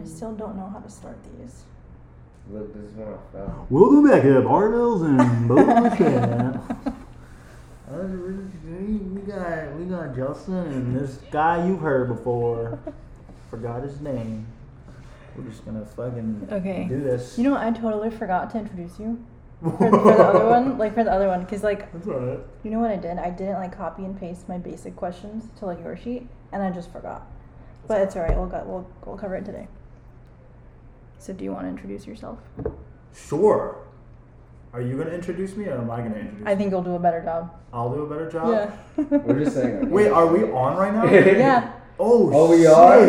I still don't know how to start these. Look, this is what I found. Welcome back to Barbells and Boba Chat. We got Justin and this guy you've heard before. Forgot his name. We're just gonna fucking do this. You know what? I totally forgot to introduce you for the other one, because that's all right. You know what I did? I didn't copy and paste my basic questions to your sheet, and I just forgot. But it's all right. We'll cover it today. So, do you want to introduce yourself? Sure. Are you going to introduce me, or am I going to introduce you? I think you'll do a better job. I'll do a better job? Yeah. We're just saying. Wait, are we on right now? Yeah. Oh, we are?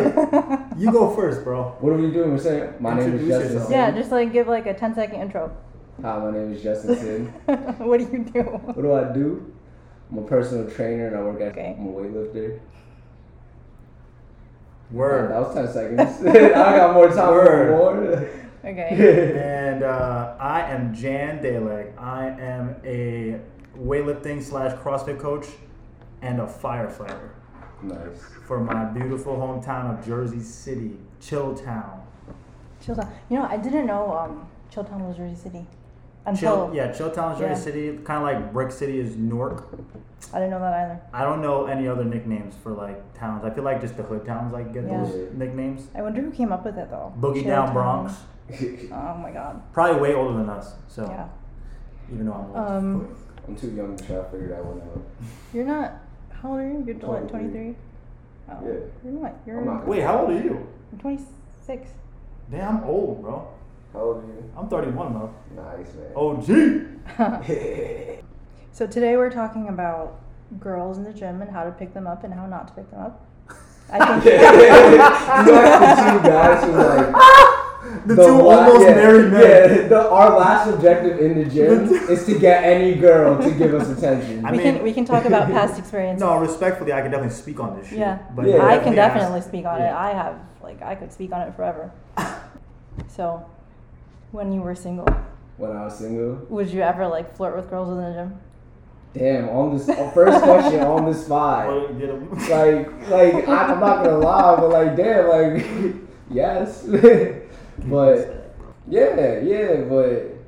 You go first, bro. What are we doing? We're saying, my name is Justin Sin. Yeah, just give a 10-second intro. Hi, my name is Justin Sin. What do you do? What do I do? I'm a personal trainer, and I work at I'm a weightlifter. Word. That was 10 seconds. I got more time. Word. Okay. And I am Jan Dalek. I am a weightlifting /CrossFit coach and a firefighter. Nice. For my beautiful hometown of Jersey City, Chilltown. Chilltown. You know, I didn't know Chilltown was Jersey City. Chilltown is Jersey City. Kind of like Brick City is Newark. I didn't know that either. I don't know any other nicknames for towns. I feel like just the hood towns get those nicknames. I wonder who came up with it though. Boogie Down Bronx. Oh my god. Probably way older than us. So yeah. Even though I'm too young to try to figure that one out. You're not. How old are you? You're 23. Oh. Yeah. You're not. Wait. How old are you? I'm 26. Damn, I'm old, bro. How old are you? I'm 31, though. Nice, man. OG. So today we're talking about girls in the gym and how to pick them up and how not to pick them up. I think. The two guys were married men. Yeah, our last objective in the gym is to get any girl to give us attention. We can talk about past experiences. No, respectfully, I can definitely speak on this shit. Yeah, but I can definitely speak on it. I have, I could speak on it forever. So, when you were single. When I was single? Would you ever, flirt with girls in the gym? Damn, on this first question on the spot. I'm not gonna lie, but damn, yes. But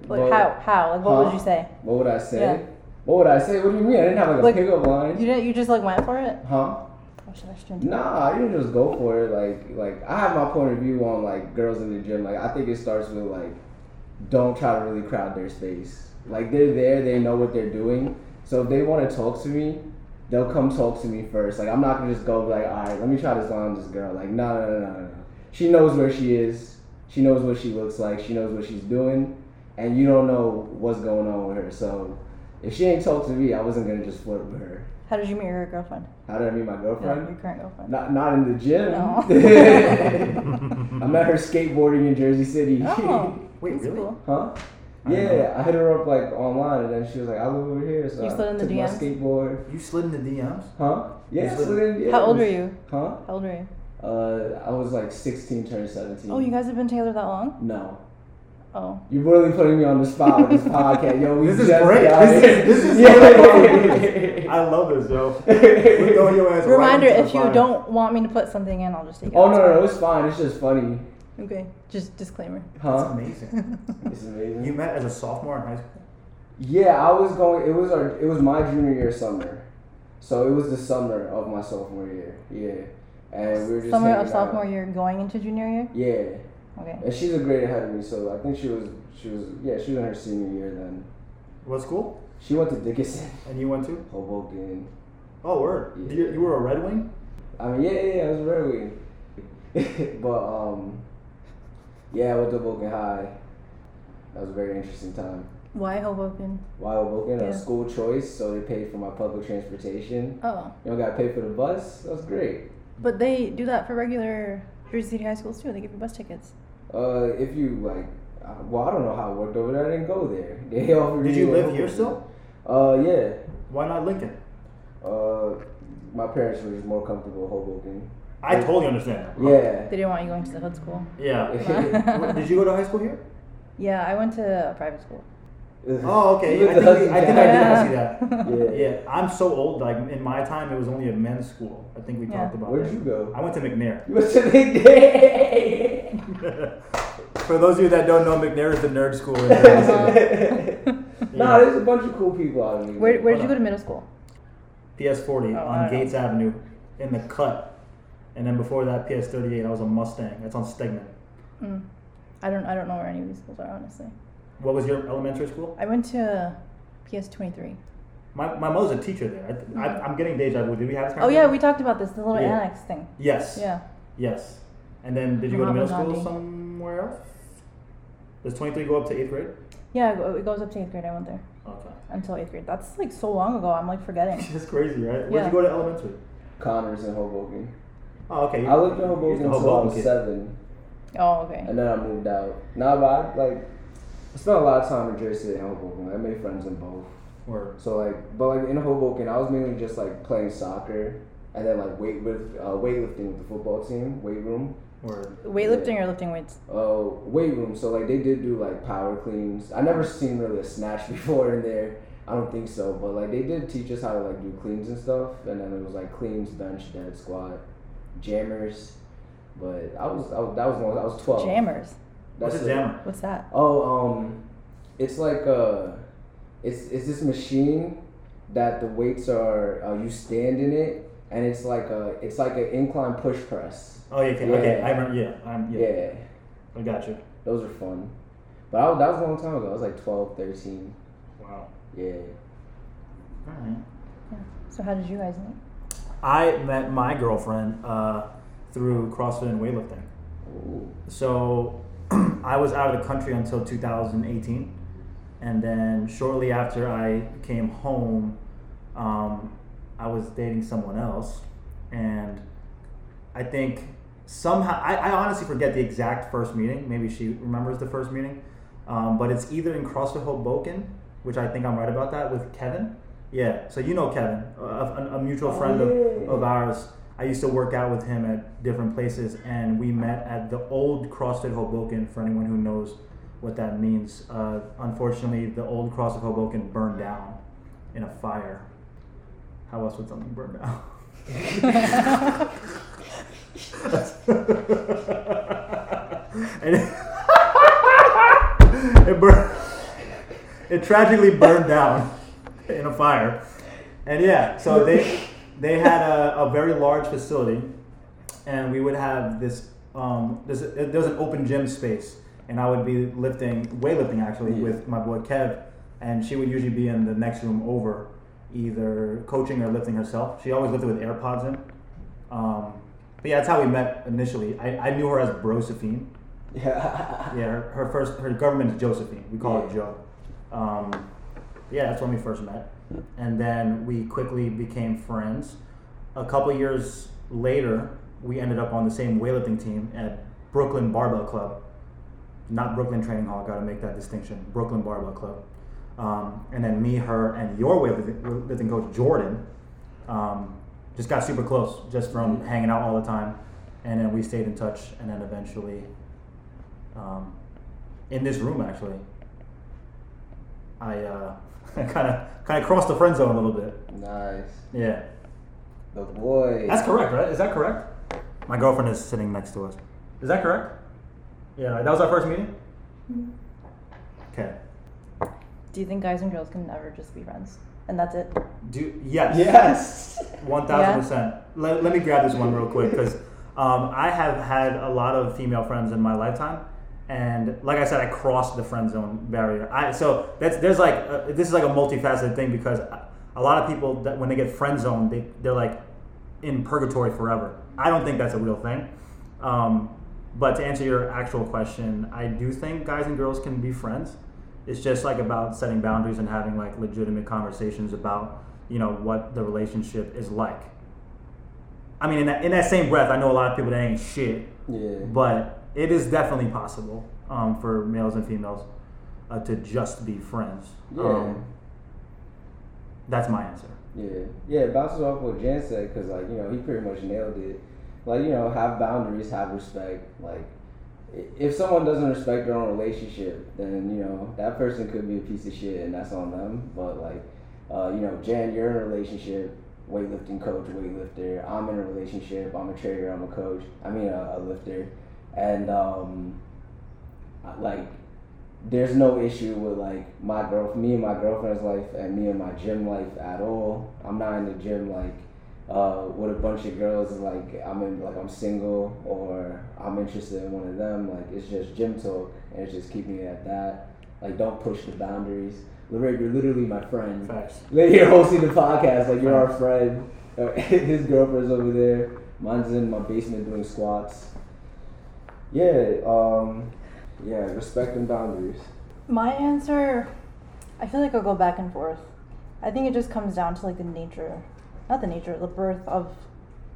but how? What would you say? What would I say? Yeah. What would I say? What do you mean? I didn't have a pickup line. You just went for it? Huh? Nah, I didn't just go for it. I have my point of view on girls in the gym. I think it starts with don't try to really crowd their space. They're there, they know what they're doing. So if they want to talk to me, they'll come talk to me first. I'm not gonna just go all right, let me try this on this girl. No. She knows where she is. She knows what she looks like. She knows what she's doing. And you don't know what's going on with her. So if she ain't talked to me, I wasn't going to just flirt with her. How did you meet your girlfriend? How did I meet my girlfriend? Yeah, your current girlfriend. Not in the gym. No. I met her skateboarding in Jersey City. Oh, wait, really? Cool. Huh? Yeah, I hit her up online, and then she was like, "I live over here." So you slid in the DMs. My skateboard. You slid in the DMs? Huh? Yeah. I slid in the DMs. How old were you? Huh? How old were you? I was 16, turned 17. Oh, you guys have been together that long? No. Oh. You're really putting me on the spot with this podcast. Yo, we this is great. This is yeah. I love this, yo. We're throwing your ass. Reminder, if you don't want me to put something in, I'll just take it. Oh, no, it's fine. It's just funny. Okay, just disclaimer. Huh? It's amazing. It's amazing. You met as a sophomore in high school? Yeah, I was going, it was my junior year summer. So it was the summer of my sophomore year, yeah. And we were just summer of sophomore year going into junior year? Yeah. Okay. And she's a grade ahead of me, so I think she was in her senior year then. What school? She went to Dickinson. And you went to? Hoboken. Oh, word. Yeah. You were a Red Wing? I mean, yeah, I was a Red Wing. But, I went to Hoboken High. That was a very interesting time. Why Hoboken? Yeah. School choice, so they paid for my public transportation. Oh. You don't got to pay for the bus? That was great. But they do that for regular Jersey City high schools too. They give you bus tickets. If you I don't know how it worked over there. I didn't go there. They offered. Did you live here still? Yeah. Why not Lincoln? My parents were just more comfortable with Hoboken. I totally understand that. Yeah. They didn't want you going to the hood school. Yeah. Did you go to high school here? Yeah, I went to a private school. Oh, okay. Yeah, I think I did ask you that. Yeah. Yeah. I'm so old. Like, in my time, it was only a men's school. I think we talked about Where'd you go? I went to McNair. You went to McNair? For those of you that don't know, McNair is the nerd school. In No, there's a bunch of cool people out of here. Where did you go to middle school? PS40 on Gates Avenue in the cut. And then before that, PS38, I was on Mustang. That's on Stegman. Mm. I don't know where any of these schools are, honestly. What was your elementary school? I went to PS23. My mother's a teacher there. I'm getting deja vu. Did we have this kind of thing? We talked about this, the little annex thing. Yes. Yeah. Yes. And then did you go to middle school somewhere else? Does 23 go up to 8th grade? Yeah, it goes up to 8th grade. I went there. Okay. Until 8th grade. That's like so long ago. I'm like forgetting. That's crazy, right? Yeah. Where'd you go to elementary? Connors in Hoboken. Oh, okay. I lived in Hoboken until I was 7. Oh, okay. And then I moved out. Nah, but it's not a lot of time in Jersey and Hoboken. I made friends in both. Word. So but in Hoboken, I was mainly just playing soccer and then weightlifting with the football team, weight room. Word. Weightlifting or lifting weights? Oh, weight room. So they did do power cleans. I never seen really a snatch before in there. I don't think so, but they did teach us how to do cleans and stuff, and then it was cleans, bench, dead squat, jammers. But I was 12. Jammers. What's a jammer? What's that? Oh, it's it's this machine that the weights are. You stand in it, and it's like an incline push press. Oh, okay, yeah. Okay, I remember. Yeah, yeah. I got you. Those are fun, but that was a long time ago. I was 12, 13. Wow. Yeah. All right. Yeah. So how did you guys meet? I met my girlfriend through CrossFit and weightlifting. Ooh. So. I was out of the country until 2018, and then shortly after I came home, I was dating someone else, and I think somehow I honestly forget the exact first meeting. Maybe she remembers the first meeting, but it's either in CrossFit Hoboken, which I think I'm right about that, with Kevin. Yeah, so you know Kevin, a mutual friend of ours. I used to work out with him at different places, and we met at the old CrossFit Hoboken, for anyone who knows what that means. Unfortunately, the old CrossFit Hoboken burned down in a fire. How else would something burn down? It tragically burned down in a fire. And yeah, so they had a very large facility, and we would have this. There was an open gym space, and I would be weightlifting actually with my boy Kev, and she would usually be in the next room over, either coaching or lifting herself. She always lifted with AirPods in. But yeah, that's how we met initially. I knew her as Brosephine. Yeah. Yeah. Her government is Josephine. We call her Joe. That's when we first met. And then we quickly became friends. A couple years later, we ended up on the same weightlifting team at Brooklyn Barbell Club. Not Brooklyn Training Hall, gotta make that distinction. Brooklyn Barbell Club. And then me, her, and your weightlifting coach, Jordan, just got super close just from hanging out all the time. And then we stayed in touch, and then eventually, in this room actually, I kind of crossed the friend zone a little bit. Nice. Yeah. The boy. That's correct, right? Is that correct? My girlfriend is sitting next to us. Is that correct? Yeah, that was our first meeting? Mm-hmm. Okay. Do you think guys and girls can ever just be friends? And that's it? Yes. 1,000%. Yeah. Let me grab this one real quick, because I have had a lot of female friends in my lifetime. And like I said, I crossed the friend zone barrier. This is a multifaceted thing, because a lot of people, that when they get friend zoned, they're in purgatory forever. I don't think that's a real thing. But to answer your actual question, I do think guys and girls can be friends. It's just about setting boundaries and having legitimate conversations about what the relationship is like. I mean, in that same breath, I know a lot of people that ain't shit. Yeah. But it is definitely possible for males and females to just be friends. Yeah. That's my answer. Yeah, it bounces off what Jan said, because he pretty much nailed it. Have boundaries, have respect. if someone doesn't respect their own relationship, then, you know, that person could be a piece of shit, and that's on them. But, like, you know, Jan, you're in a relationship, weightlifting coach, weightlifter. I'm in a relationship, I'm a trainer, I'm a coach. I mean, a lifter. And, like, there's no issue with, like, me and my girlfriend's life and me and my gym life at all. I'm not in the gym, like, with a bunch of girls, like, I'm single or I'm interested in one of them. Like, it's just gym talk, and it's just keeping it at that. Like, don't push the boundaries. Larry, you're literally my friend. Facts. You're hosting the podcast, like, you're our friend. His girlfriend's over there. Mine's in my basement doing squats. Yeah, respecting boundaries. My answer, I feel like I'll go back and forth. I think it just comes down to, like, the birth of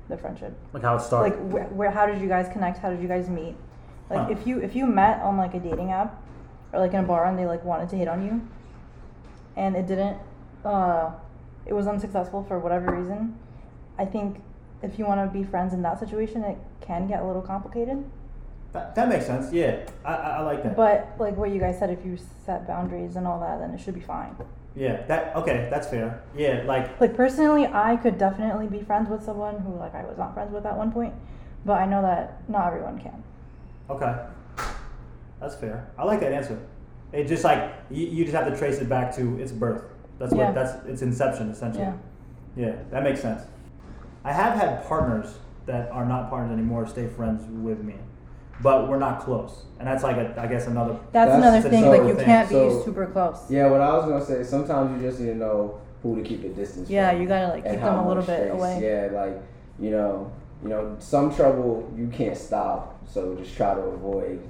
the friendship. Like, how it started. Like, where, how did you guys connect? How did you guys meet? Like, if you met on, like, a dating app or, like, in a bar and they, like, wanted to hit on you and it didn't, it was unsuccessful for whatever reason, I think if you want to be friends in that situation, it can get a little complicated. That makes sense. Yeah, I like that. But, like, what you guys said, if you set boundaries and all that, then it should be fine. Yeah, that's fair. Yeah, like personally, I could definitely be friends with someone who, like, I was not friends with at one point, but I know that not everyone can. Okay, that's fair. I like that answer. It just, like, you just have to trace it back to its birth. That's what that's its inception, essentially. Yeah, that makes sense. I have had partners that are not partners anymore stay friends with me, but we're not close. And that's, like, another... That's another thing. Like, you can't be super close. Yeah, what I was going to say, sometimes you just need to know who to keep a distance from. Yeah, you got to, like, keep them a little bit away. Yeah, like, you know, some trouble you can't stop, so just try to avoid.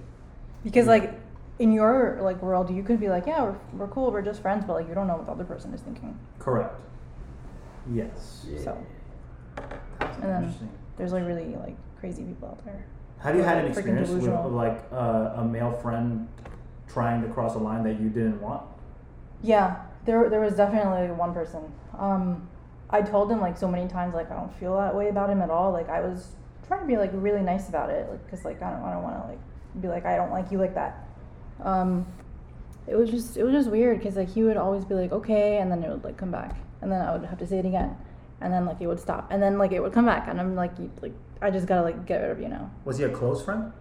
Because, like, in your, like, world, you could be like, yeah, we're cool, we're just friends, but, like, you don't know what the other person is thinking. Correct. Yes. Yeah. So. And then there's, like, really, like, crazy people out there. Have you had an experience with, like, a male friend trying to cross a line that you didn't want? Yeah, there was definitely one person. I told him, like, so many times, like, I don't feel that way about him at all. Like, I was trying to be, like, really nice about it, like, because, like, I don't want to, like, be like, I don't like you like that. It was just weird because, like, he would always be like, okay, and then it would, like, come back, and then I would have to say it again, and then, like, it would stop, and then, like, it would come back, and I'm like, I just gotta, like, get rid of you now. Was he a close friend?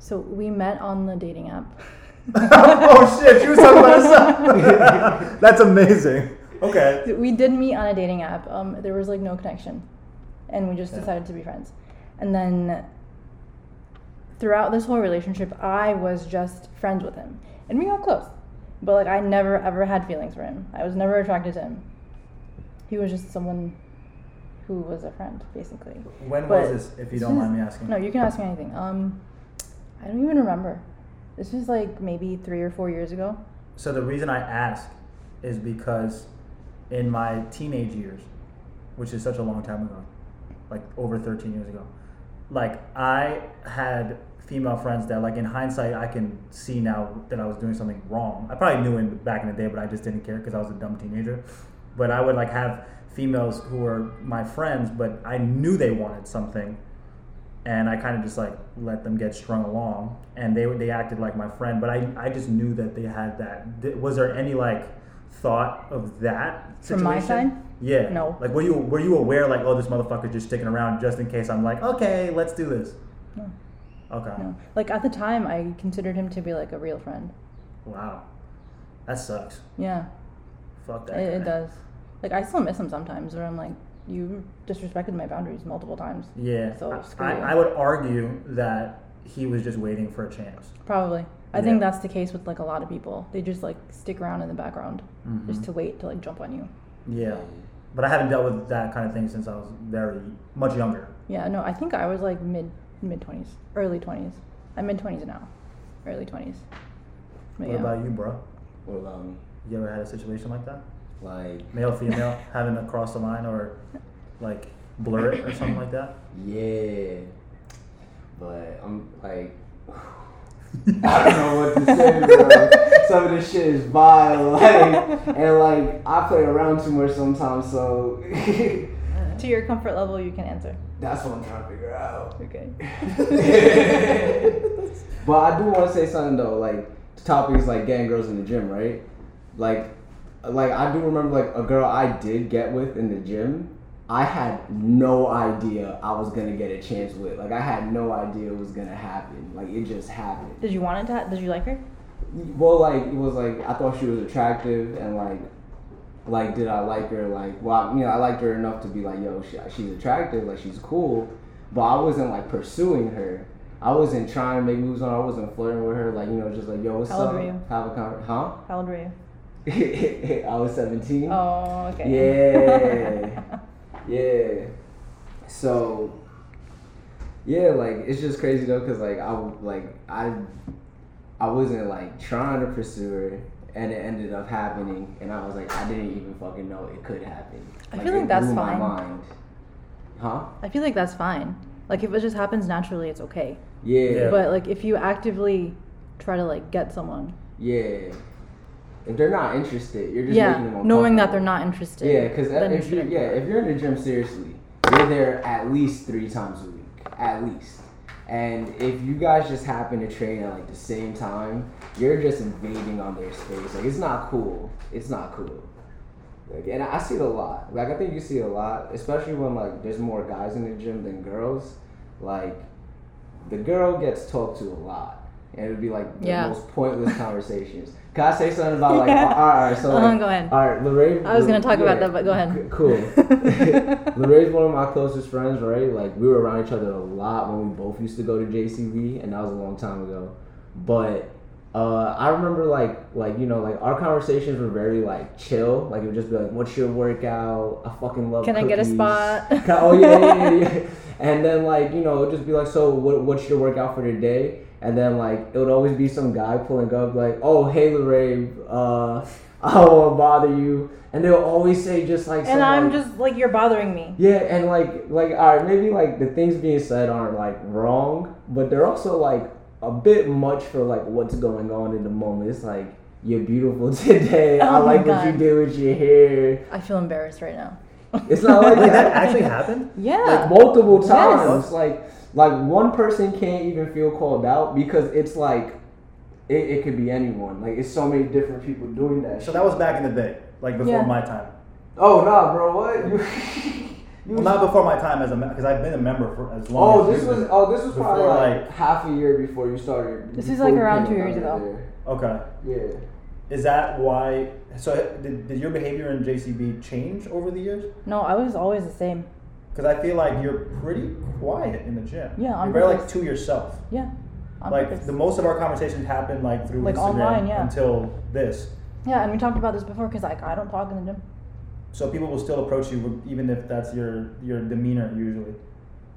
So we met on the dating app. Oh shit, she was talking about herself. That's amazing. Okay. So we did meet on a dating app. There was, like, no connection, and we just decided to be friends. And then throughout this whole relationship, I was just friends with him, and we got close. But, like, I never ever had feelings for him. I was never attracted to him. He was just someone who was a friend, basically. When was this, if you don't mind me asking? No, you can ask me anything. I don't even remember. This was, like, maybe 3 or 4 years ago. So the reason I ask is because in my teenage years, which is such a long time ago, like, over 13 years ago, like, I had female friends that, like, in hindsight, I can see now that I was doing something wrong. I probably knew back in the day, but I just didn't care because I was a dumb teenager. But I would, like, have females who were my friends, but I knew they wanted something, and I kind of just, like, let them get strung along, and they acted like my friend, but I just knew that they had that. Was there any, like, thought of that situation? From my side? Yeah. No. Like, were you aware, like, oh, this motherfucker just sticking around just in case I'm like, okay, let's do this? No. Okay. No. Like, at the time, I considered him to be, like, a real friend. Wow. That sucks. Yeah. Fuck that. It does. Like, I still miss him sometimes where I'm like, you disrespected my boundaries multiple times. Yeah. So screw you. I would argue that he was just waiting for a chance. Probably. I think that's the case with, like, a lot of people. They just, like, stick around in the background just to wait to, like, jump on you. Yeah. But I haven't dealt with that kind of thing since I was much younger. Yeah, no, I think I was, like, mid-20s, early 20s. I'm mid-20s now, early 20s. But what about you, bro? What about me? You ever had a situation like that? Like, male, female, having to cross the line or, like, blur it or something like that? Yeah. But I'm, like, I don't know what to say, bro. Some of this shit is vile, like, and, like, I play around too much sometimes, so to your comfort level you can answer. That's what I'm trying to figure out. Okay. But I do want to say something though, like the topic is like getting girls in the gym, right? Like I do remember like a girl I did get with in the gym. I had no idea I was gonna get a chance with. Like I had no idea it was gonna happen. Like it just happened. Did you want it to? Did you like her? Well, like it was like I thought she was attractive and like did I like her? Like, well, you know, I liked her enough to be like, yo, she's attractive. Like she's cool, but I wasn't like pursuing her. I wasn't trying to make moves on her. I wasn't flirting with her. Like, you know, just like, yo, what's up? How old were you? Have a conversation. Huh? How old were you? I was 17. Oh, okay. Yeah. Yeah. So, yeah, like, it's just crazy, though, because, like, I wasn't, like, trying to pursue her, and it ended up happening, and I was like, I didn't even fucking know it could happen. I feel like that's fine. It blew my mind. Huh? I feel like that's fine. Like, if it just happens naturally, it's okay. Yeah. But, like, if you actively try to, like, get someone. Yeah. If they're not interested, you're just making them uncomfortable. Yeah, knowing that they're not interested. Yeah, because if you're in the gym, seriously, you're there at least 3 times a week. At least. And if you guys just happen to train at, like, the same time, you're just invading on their space. Like, it's not cool. It's not cool. Like, and I see it a lot. Like, I think you see it a lot, especially when, like, there's more guys in the gym than girls. Like, the girl gets talked to a lot. And it would be like the most pointless conversations. Can I say something about like, all right, so like, go ahead. All right, Lorraine. I was going to talk about that, but go ahead. Cool. Lorraine's one of my closest friends, right? Like, we were around each other a lot when we both used to go to JCB, and that was a long time ago. But I remember like, you know, like our conversations were very like chill. Like, it would just be like, what's your workout? I fucking love cookies. Can I get a spot? Oh, yeah. And then like, you know, it would just be like, so what's your workout for today? And then, like, it would always be some guy pulling up, like, oh, hey, Lorraine, I don't want to bother you. And they'll always say just, like, and I'm like, just, like, you're bothering me. Yeah, and, like, all right, maybe, like, the things being said aren't, like, wrong, but they're also, like, a bit much for, like, what's going on in the moment. It's like, you're beautiful today. Oh, I like what you did with your hair. I feel embarrassed right now. It's not like that actually happened? Yeah. Like, multiple times. Yes. Like, one person can't even feel called out because it's like, it could be anyone. Like, it's so many different people doing that. So that was back in the day, like before my time. Oh, nah, bro, what? Well, not before my time as a because I've been a member for as long. This was probably like half a year before you started. This is like around 2 years ago. Okay. Yeah. Is that why? So did your behavior in JCB change over the years? No, I was always the same. Because I feel like you're pretty quiet in the gym. Yeah, on you're very like to yourself. Yeah, like purpose. The most of our conversations happen like through like Instagram online, until this. Yeah, and we talked about this before because like I don't talk in the gym. So people will still approach you even if that's your demeanor usually.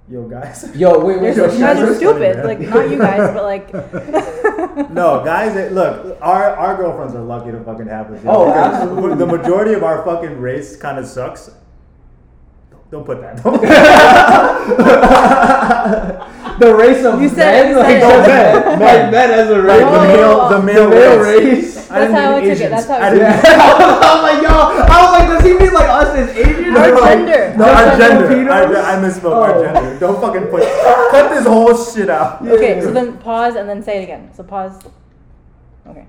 Yo, guys. Yo, wait. You guys are stupid. Like not you guys, but like. No, guys. Look, our girlfriends are lucky to fucking have this. Oh, absolutely. The majority of our fucking race kind of sucks. Don't put that. The race of men, like men as a race. The male race. That's how I took it. That's how I took it. I was like, yo, does he mean like us as Asians? Our gender. I misspoke. Oh. Our gender. Don't fucking cut this whole shit out. Okay, so then pause and then say it again. So pause. Okay.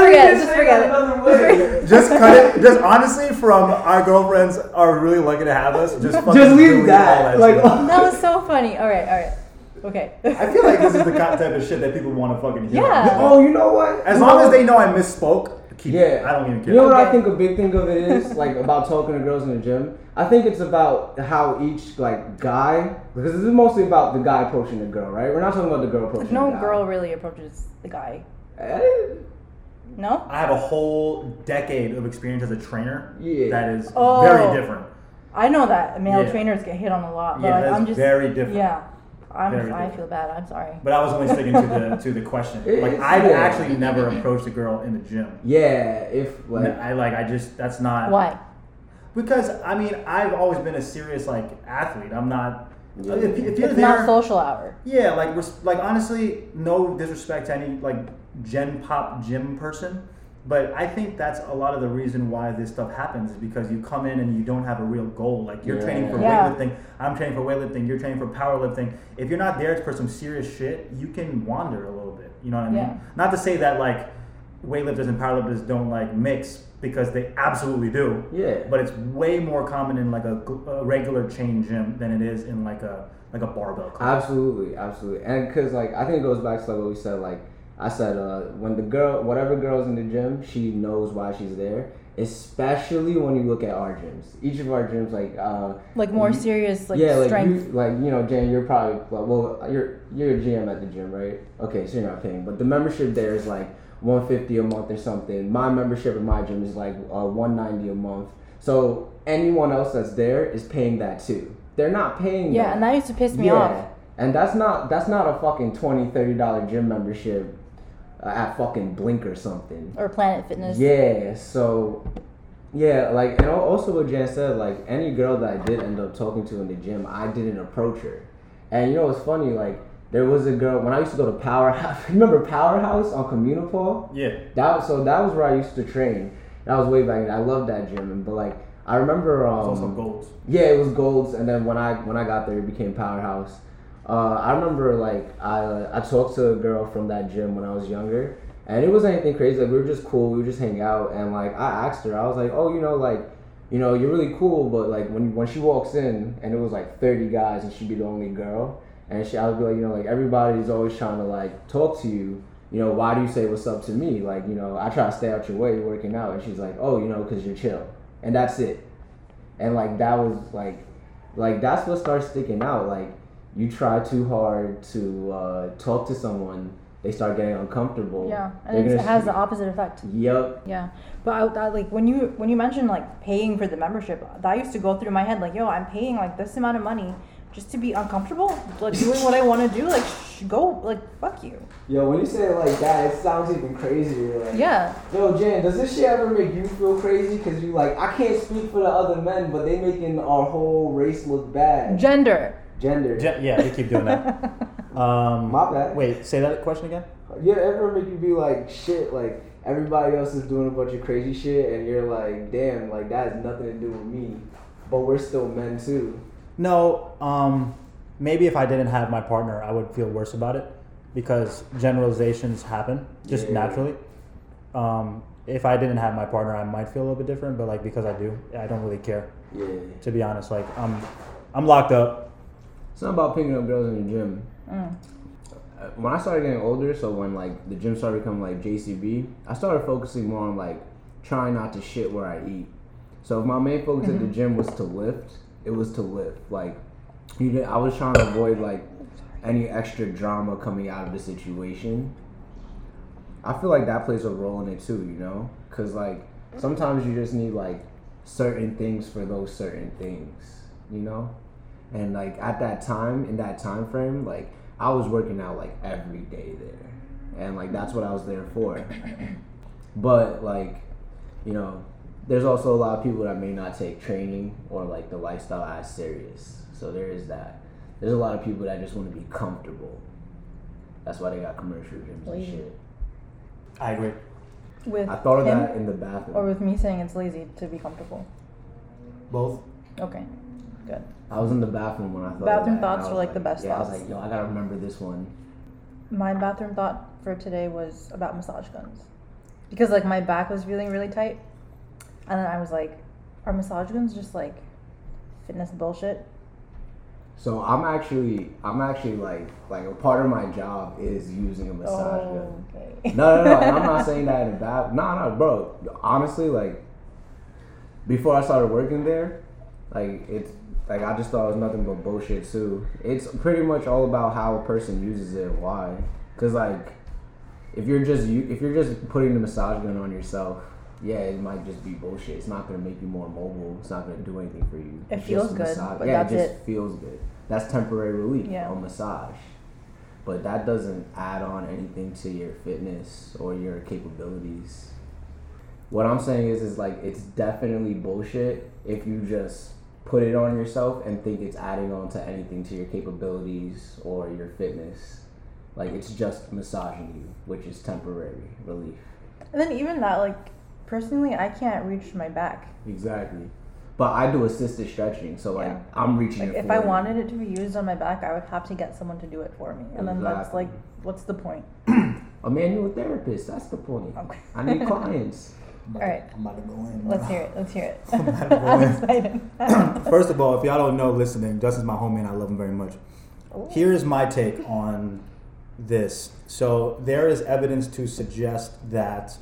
Just forget it. Just cut it. Just honestly, from our girlfriends are really lucky to have us. Just leave that. Like, that was so funny. All right. Okay. I feel like this is the type of shit that people want to fucking hear. Yeah. Oh, you know what? As long as they know I misspoke. I don't even care. You know what I think a big thing of it is like about talking to girls in the gym. I think it's about how each like guy, because this is mostly about the guy approaching the girl, right? We're not talking about the girl approaching. No the guy. Girl really approaches the guy. No? I have a whole decade of experience as a trainer that is very different. I know that male trainers get hit on a lot, but like, I'm just very different. Yeah. I feel bad. I'm sorry. But I was only sticking to the question. Like I've actually never approached a girl in the gym. Yeah, if like that's not why. Because I mean, I've always been a serious like athlete. I'm not if you're it's there, not social hour. Yeah, like honestly, no disrespect to any like Gen Pop gym person. But I think that's a lot of the reason why this stuff happens, is because you come in and you don't have a real goal. Like, you're training for weightlifting, I'm training for weightlifting, you're training for powerlifting. If you're not there for some serious shit, you can wander a little bit. You know what I mean? Yeah. Not to say that, like, weightlifters and powerlifters don't, like, mix, because they absolutely do. Yeah. But it's way more common in, like, a regular chain gym than it is in, like a barbell class. Absolutely, absolutely. And because, like, I think it goes back to what we said, like, I said, when the girl, whatever girl's in the gym, she knows why she's there. Especially when you look at our gyms, each of our gyms, like more serious, like strength. You know, Jane, you're probably you're a GM at the gym, right? Okay, so you're not paying, but the membership there is like $150 a month or something. My membership at my gym is like $190 a month. So anyone else that's there is paying that too. They're not paying. Yeah, that. And that used to piss me off. And that's not a fucking $20-$30 gym membership. At fucking Blink or something. Or Planet Fitness. Yeah, so, yeah, like, and also what Jan said, like, any girl that I did end up talking to in the gym, I didn't approach her. And, you know, it's funny, like, there was a girl, when I used to go to Powerhouse, remember Powerhouse on Communal Hall? Yeah. That was where I used to train. That was way back then. I loved that gym, but, like, I remember, it was also Gold's. Yeah, it was Gold's, and then when I got there, it became Powerhouse. I remember, like, I talked to a girl from that gym when I was younger, and it wasn't anything crazy. Like, we were just cool. We were just hanging out, and, like, I asked her. I was like, oh, you know, you're really cool, but, like, when she walks in, and it was, like, 30 guys, and she'd be the only girl, and I would be like, you know, like, everybody's always trying to, like, talk to you. You know, why do you say what's up to me? Like, you know, I try to stay out your way working out, and she's like, oh, you know, because you're chill, and that's it. And, like, that was, like, that's what starts sticking out, like, you try too hard to talk to someone, they start getting uncomfortable. Yeah, and it has the opposite effect. Yep. Yeah, but I like when you mentioned like paying for the membership, that used to go through my head like, yo, I'm paying like this amount of money just to be uncomfortable, like doing what I want to do, like go, like fuck you. Yo, when you say it like that, it sounds even crazier. Like, yeah. Yo, Jan, does this shit ever make you feel crazy? Cause you like, I can't speak for the other men, but they making our whole race look bad. Gender. Yeah, they keep doing that. My bad. Wait, say that question again? Yeah, ever make you be like, shit, like, everybody else is doing a bunch of crazy shit, and you're like, damn, like, that has nothing to do with me, but we're still men, too. No, maybe if I didn't have my partner, I would feel worse about it, because generalizations happen, just naturally. If I didn't have my partner, I might feel a little bit different, but, like, because I do, I don't really care, to be honest. Like, I'm locked up. It's not about picking up girls in the gym. Mm. When I started getting older, so when like the gym started becoming like JCB, I started focusing more on like trying not to shit where I eat. So if my main focus at the gym was to lift, it was to lift. Like I was trying to avoid like any extra drama coming out of the situation. I feel like that plays a role in it too, you know? Because like sometimes you just need like certain things for those certain things, you know? And, like, at that time, in that time frame, like, I was working out, like, every day there. And, like, that's what I was there for. But, like, you know, there's also a lot of people that may not take training or, like, the lifestyle as serious. So there is that. There's a lot of people that just want to be comfortable. That's why they got commercial gyms and shit. I agree. I thought of that in the bathroom. Or with me saying it's lazy to be comfortable? Both. Okay. Good. I was in the bathroom when I thought. Bathroom thoughts were like the best thoughts. I was like, yo, I gotta remember this one. My bathroom thought for today was about massage guns, because like my back was feeling really tight, and then I was like, are massage guns just like fitness bullshit? So I'm actually like a part of my job is using a massage gun. Okay. No, and I'm not saying that in a bad. No, bro. Honestly, like before I started working there. Like, it's, like, I just thought it was nothing but bullshit, too. It's pretty much all about how a person uses it and why. Because, like, if you're just putting the massage gun on yourself, yeah, it might just be bullshit. It's not going to make you more mobile. It's not going to do anything for you. It feels good, but yeah, that's it. Yeah, it just feels good. That's temporary relief on massage. But that doesn't add on anything to your fitness or your capabilities. What I'm saying is like, it's definitely bullshit if you just put it on yourself and think it's adding on to anything to your capabilities or your fitness. Like, it's just massaging you, which is temporary relief. And then even that, like, personally, I can't reach my back. Exactly. But I do assisted stretching, so like I'm reaching like, it if for I you. Wanted it to be used on my back, I would have to get someone to do it for me. And then that's like, what's the point? A manual therapist, that's the point. Okay. I need clients. Alright. I'm about to go in. Let's hear it. I'm excited. First of all, if y'all don't know listening, Justin's my homie and I love him very much. Ooh. Here's my take on this. So there is evidence to suggest that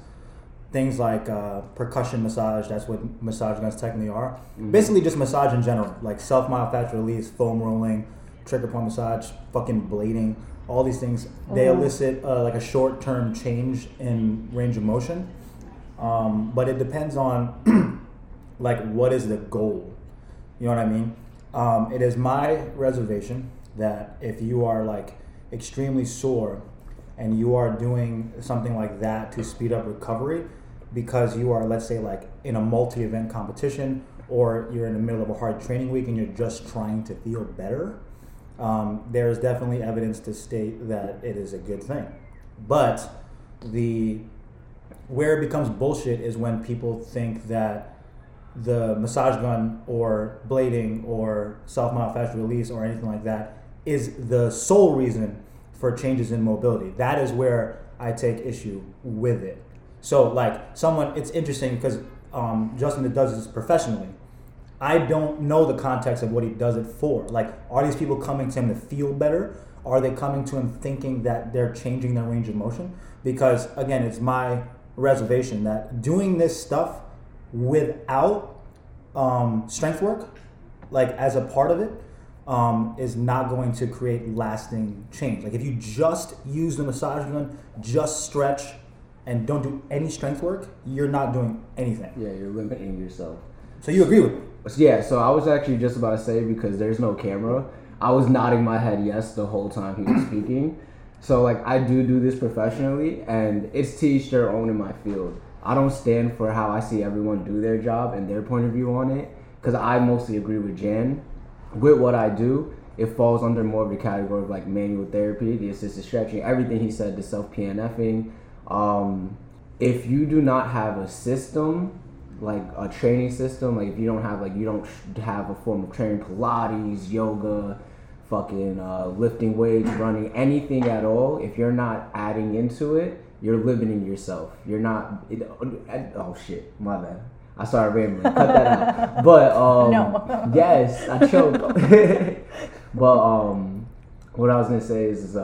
things like percussion massage, that's what massage guns technically are. Mm-hmm. Basically just massage in general, like self-myofascial release, foam rolling, trigger point massage, fucking blading, all these things. Mm-hmm. They elicit like a short-term change in range of motion. But it depends on like what is the goal. You know what I mean? It is my reservation that if you are like extremely sore and you are doing something like that to speed up recovery, because you are, let's say, like in a multi-event competition, or you're in the middle of a hard training week and you're just trying to feel better, there's definitely evidence to state that it is a good thing. But where it becomes bullshit is when people think that the massage gun or blading or self-myofascial release or anything like that is the sole reason for changes in mobility. That is where I take issue with it. So like someone, it's interesting because Justin does this professionally. I don't know the context of what he does it for. Like, are these people coming to him to feel better? Are they coming to him thinking that they're changing their range of motion? Because again, it's my reservation that doing this stuff without strength work, like as a part of it, is not going to create lasting change. Like if you just use the massage gun, just stretch, and don't do any strength work, you're not doing anything. Yeah, you're limiting yourself. So you agree with me? Yeah, so I was actually just about to say, because there's no camera, I was nodding my head yes the whole time he was speaking. So like I do this professionally, and it's to each their own in my field. I don't stand for how I see everyone do their job and their point of view on it, because I mostly agree with Jan. With what I do, it falls under more of the category of like manual therapy, the assisted stretching, everything he said, the self-PNFing. If you do not have a system, like a training system, like if you don't have a form of training, Pilates, yoga, fucking lifting weights, running, anything at all, if you're not adding into it, you're limiting yourself. You're not. Oh shit, my bad. I started rambling. Cut that out. But no. Yes, I choked. But what I was gonna say is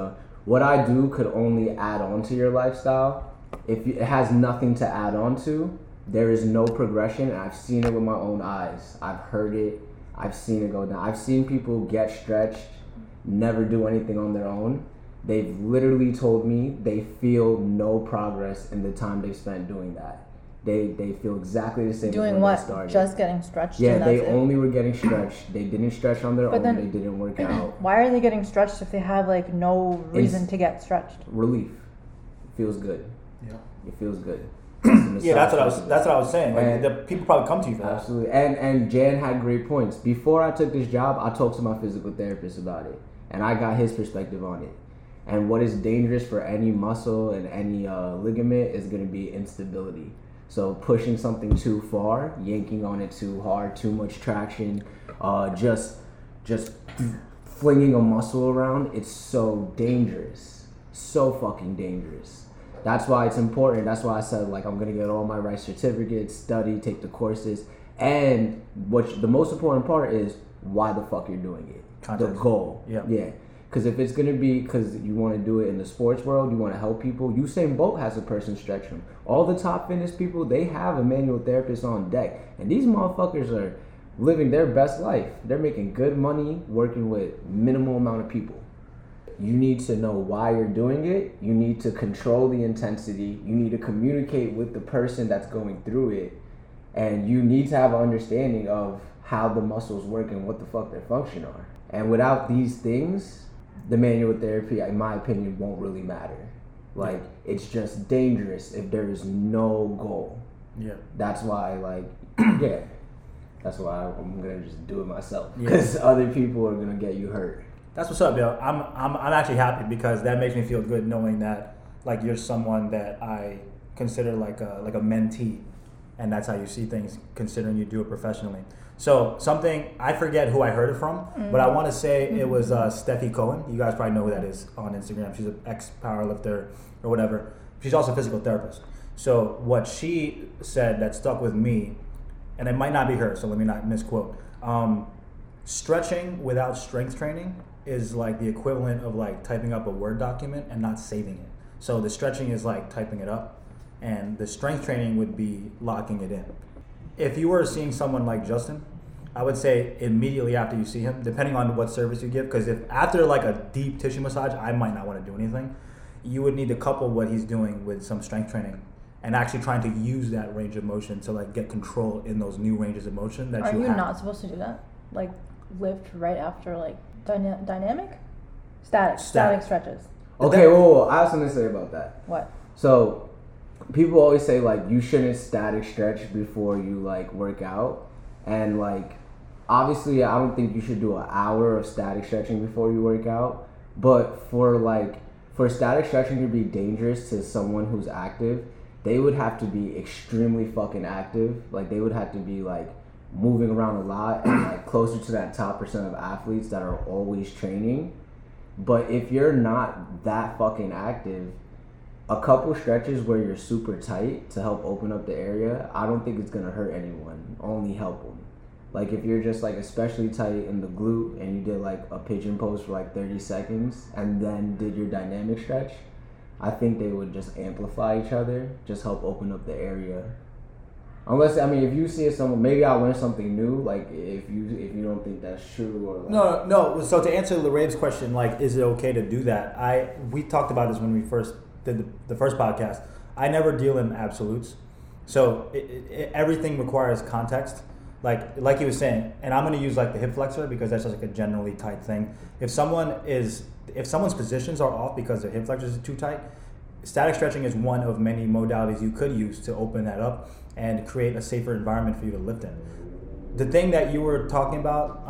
what I do could only add on to your lifestyle. It has nothing to add on to, there is no progression. And I've seen it with my own eyes. I've heard it. I've seen it go down. I've seen people get stretched, never do anything on their own. They've literally told me they feel no progress in the time they spent doing that. They feel exactly the same. Doing what? Just getting stretched? Yeah, they only were getting stretched. They didn't stretch on their own. They didn't work out. Why are they getting stretched if they have like no reason to get stretched? Relief. Feels good. Yeah. It feels good. Yeah, that's what I was saying. Like, the people probably come to you for that. Absolutely. And Jan had great points. Before I took this job, I talked to my physical therapist about it, and I got his perspective on it. And what is dangerous for any muscle and any ligament is going to be instability. So pushing something too far, yanking on it too hard, too much traction, just flinging a muscle around, it's so dangerous. So fucking dangerous. That's why it's important. That's why I said, like, I'm going to get all my right certificates, study, take the courses. And the most important part is why the fuck you're doing it. Context. The goal. Yeah. Because if it's going to be because you want to do it in the sports world, you want to help people. Usain Bolt has a person stretch him. All the top fitness people, they have a manual therapist on deck. And these motherfuckers are living their best life. They're making good money working with minimal amount of people. You need to know why you're doing it. You need to control the intensity. You need to communicate with the person that's going through it. And you need to have an understanding of how the muscles work and what the fuck their function are. And without these things, the manual therapy, in my opinion, won't really matter. Like, it's just dangerous if there is no goal. Yeah. That's why, that's why I'm going to just do it myself. Because other people are going to get you hurt. That's what's up, yo. I'm actually happy because that makes me feel good knowing that, like, you're someone that I considered like a mentee, and that's how you see things, considering you do it professionally. So something, I forget who I heard it from, but I want to say it was Steffi Cohen. You guys probably know who that is on Instagram. She's an ex-powerlifter or whatever. She's also a physical therapist. So what she said that stuck with me, and it might not be her, so let me not misquote. Stretching without strength training is like the equivalent of like typing up a Word document and not saving it. So the stretching is like typing it up, and the strength training would be locking it in. If you were seeing someone like Justin, I would say immediately after you see him, depending on what service you give, because if after like a deep tissue massage, I might not want to do anything. You would need to couple what he's doing with some strength training and actually trying to use that range of motion to like get control in those new ranges of motion that you have. Are you not supposed to do that? Like lift right after like dynamic? Static stretches. Okay, whoa. I have something to say about that. What? So people always say, like, you shouldn't static stretch before you, like, work out. And, like, obviously, I don't think you should do an hour of static stretching before you work out. But for static stretching to be dangerous to someone who's active, they would have to be extremely fucking active. Like, they would have to be, like, moving around a lot and, like, closer to that top percent of athletes that are always training. But if you're not that fucking active, a couple stretches where you're super tight to help open up the area, I don't think it's going to hurt anyone. Only help them. Like, if you're just, like, especially tight in the glute and you did, like, a pigeon pose for, like, 30 seconds and then did your dynamic stretch, I think they would just amplify each other, just help open up the area. Unless, I mean, if you see it somewhere, maybe I learned something new, like, if you don't think that's true or... Like, no. So to answer LaRave's question, like, is it okay to do that? We talked about this when we first... The first podcast, I never deal in absolutes. So everything requires context. Like he was saying, and I'm going to use like the hip flexor because that's just like a generally tight thing. If someone's positions are off because their hip flexors are too tight, static stretching is one of many modalities you could use to open that up and create a safer environment for you to lift in. The thing that you were talking about,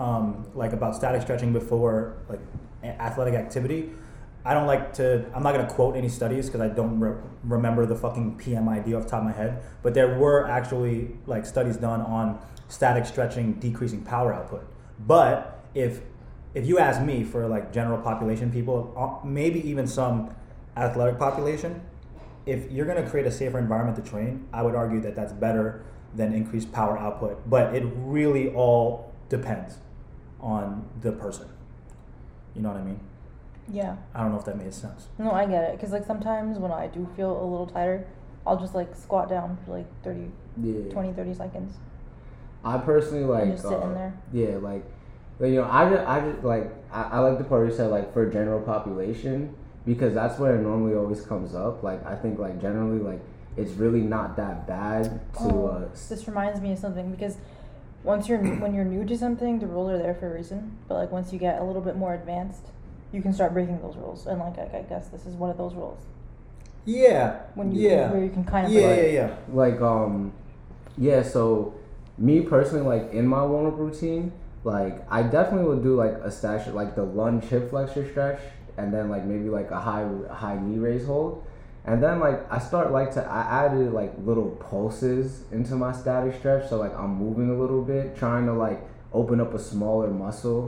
like about static stretching before like athletic activity, I'm not going to quote any studies because I don't remember the fucking PMID off the top of my head, but there were actually like studies done on static stretching decreasing power output. But if you ask me for like general population people, maybe even some athletic population, if you're going to create a safer environment to train, I would argue that that's better than increased power output. But it really all depends on the person. You know what I mean? Yeah. I don't know if that made sense. No, I get it. Because, like, sometimes when I do feel a little tighter, I'll just, like, squat down for, like, 30 seconds. I personally, like... And just sit in there. Yeah, like... You know, I like the part you said, like, for general population, because that's where it normally always comes up. Like, I think, like, generally, like, it's really not that bad to... This reminds me of something, because... when you're new to something, the rules are there for a reason. But, like, once you get a little bit more advanced... you can start breaking those rules, and like I guess this is one of those rules. Yeah. Where you can kind of So, me personally, like in my warm up routine, like I definitely would do like a stash, like the lunge hip flexor stretch, and then like maybe like a high knee raise hold, and then like I added like little pulses into my static stretch, so like I'm moving a little bit, trying to like open up a smaller muscle.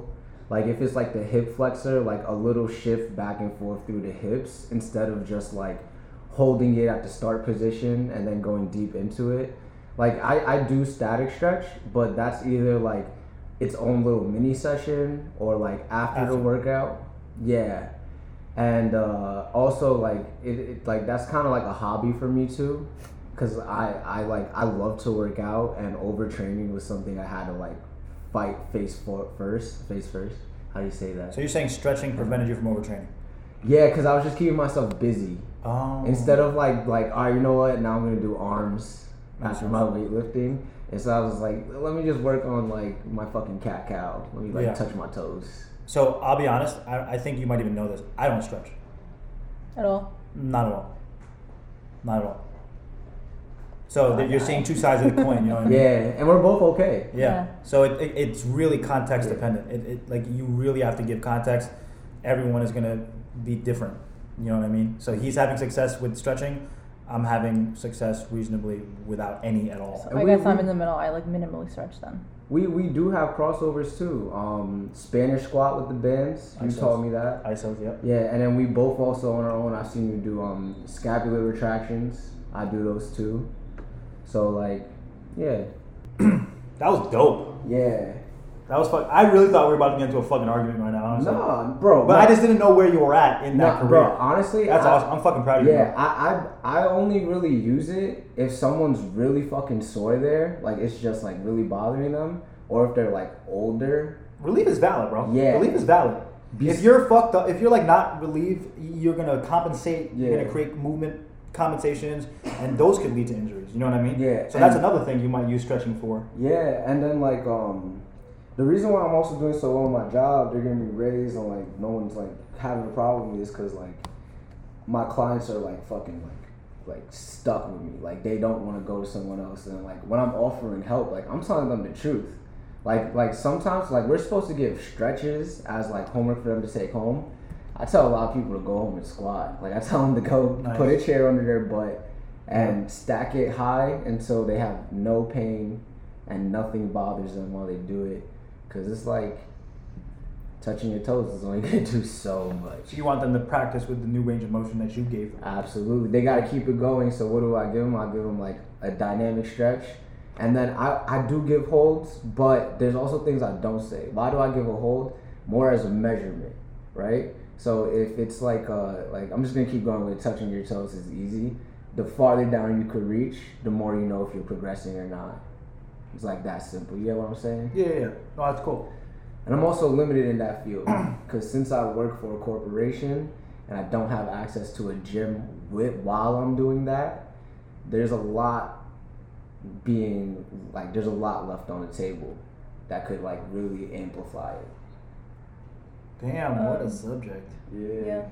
Like, if it's, like, the hip flexor, like, a little shift back and forth through the hips instead of just, like, holding it at the start position and then going deep into it. Like, I do static stretch, but that's either, like, its own little mini session or, like, after the workout. Yeah. And also, like, it like that's kind of, like, a hobby for me, too. Because I love to work out, and overtraining was something I had to, like, fight face first. How do you say that? So you're saying stretching prevented you from overtraining? Yeah, because I was just keeping myself busy. Oh. Instead of like, all right, you know what? Now I'm gonna do arms after my weightlifting. And so I was like, let me just work on like my fucking cat cow. Let me like touch my toes. So I'll be honest. I think you might even know this. I don't stretch. At all? Not at all. So you're seeing two sides of the coin, you know what I mean? Yeah, and we're both okay. Yeah. So it's really context dependent. It like you really have to give context. Everyone is gonna be different, you know what I mean? So he's having success with stretching. I'm having success reasonably without any at all. So I guess I'm in the middle. I like minimally stretch them. We do have crossovers too. Spanish squat with the bands. You ISOs. Taught me that. ISOs, yep. Yeah, and then we both also on our own. I've seen you do scapular retractions. I do those too. So like, yeah. That was dope. Yeah. That was fun. I really thought we were about to get into a fucking argument right now. Honestly. Nah, bro. But I just didn't know where you were at in that career. Bro, honestly. That's awesome. I'm fucking proud of you. Yeah, I only really use it if someone's really fucking sore there. Like, it's just, like, really bothering them. Or if they're, like, older. Relief is valid, bro. Yeah. Relief is valid. If you're fucked up, if you're, like, not relieved, you're going to compensate. Yeah. You're going to create movement compensations, and those could lead to injuries. You know what I mean? Yeah. So that's another thing you might use stretching for. Yeah, and then, like, the reason why I'm also doing so well in my job, they're getting me raised and, like, no one's, like, having a problem with me is because, like, my clients are, like, fucking, like stuck with me. Like, they don't want to go to someone else. And, like, when I'm offering help, like, I'm telling them the truth. Like sometimes, like, we're supposed to give stretches as, like, homework for them to take home. I tell a lot of people to go home and squat. Like, I tell them to go put a chair under their butt and stack it high until they have no pain and nothing bothers them while they do it. Because it's like touching your toes is only going to do so much. So you want them to practice with the new range of motion that you gave them. Absolutely. They got to keep it going. So what do I give them? I give them like a dynamic stretch. And then I do give holds, but there's also things I don't say. Why do I give a hold? More as a measurement, right? So if it's like I'm just going to keep going with touching your toes is easy. The farther down you could reach, the more you know if you're progressing or not. It's like that simple. You get what I'm saying? Yeah. No, that's cool. And I'm also limited in that field because since I work for a corporation and I don't have access to a gym while I'm doing that, there's a lot left on the table that could like really amplify it. Damn, what a subject. Yeah.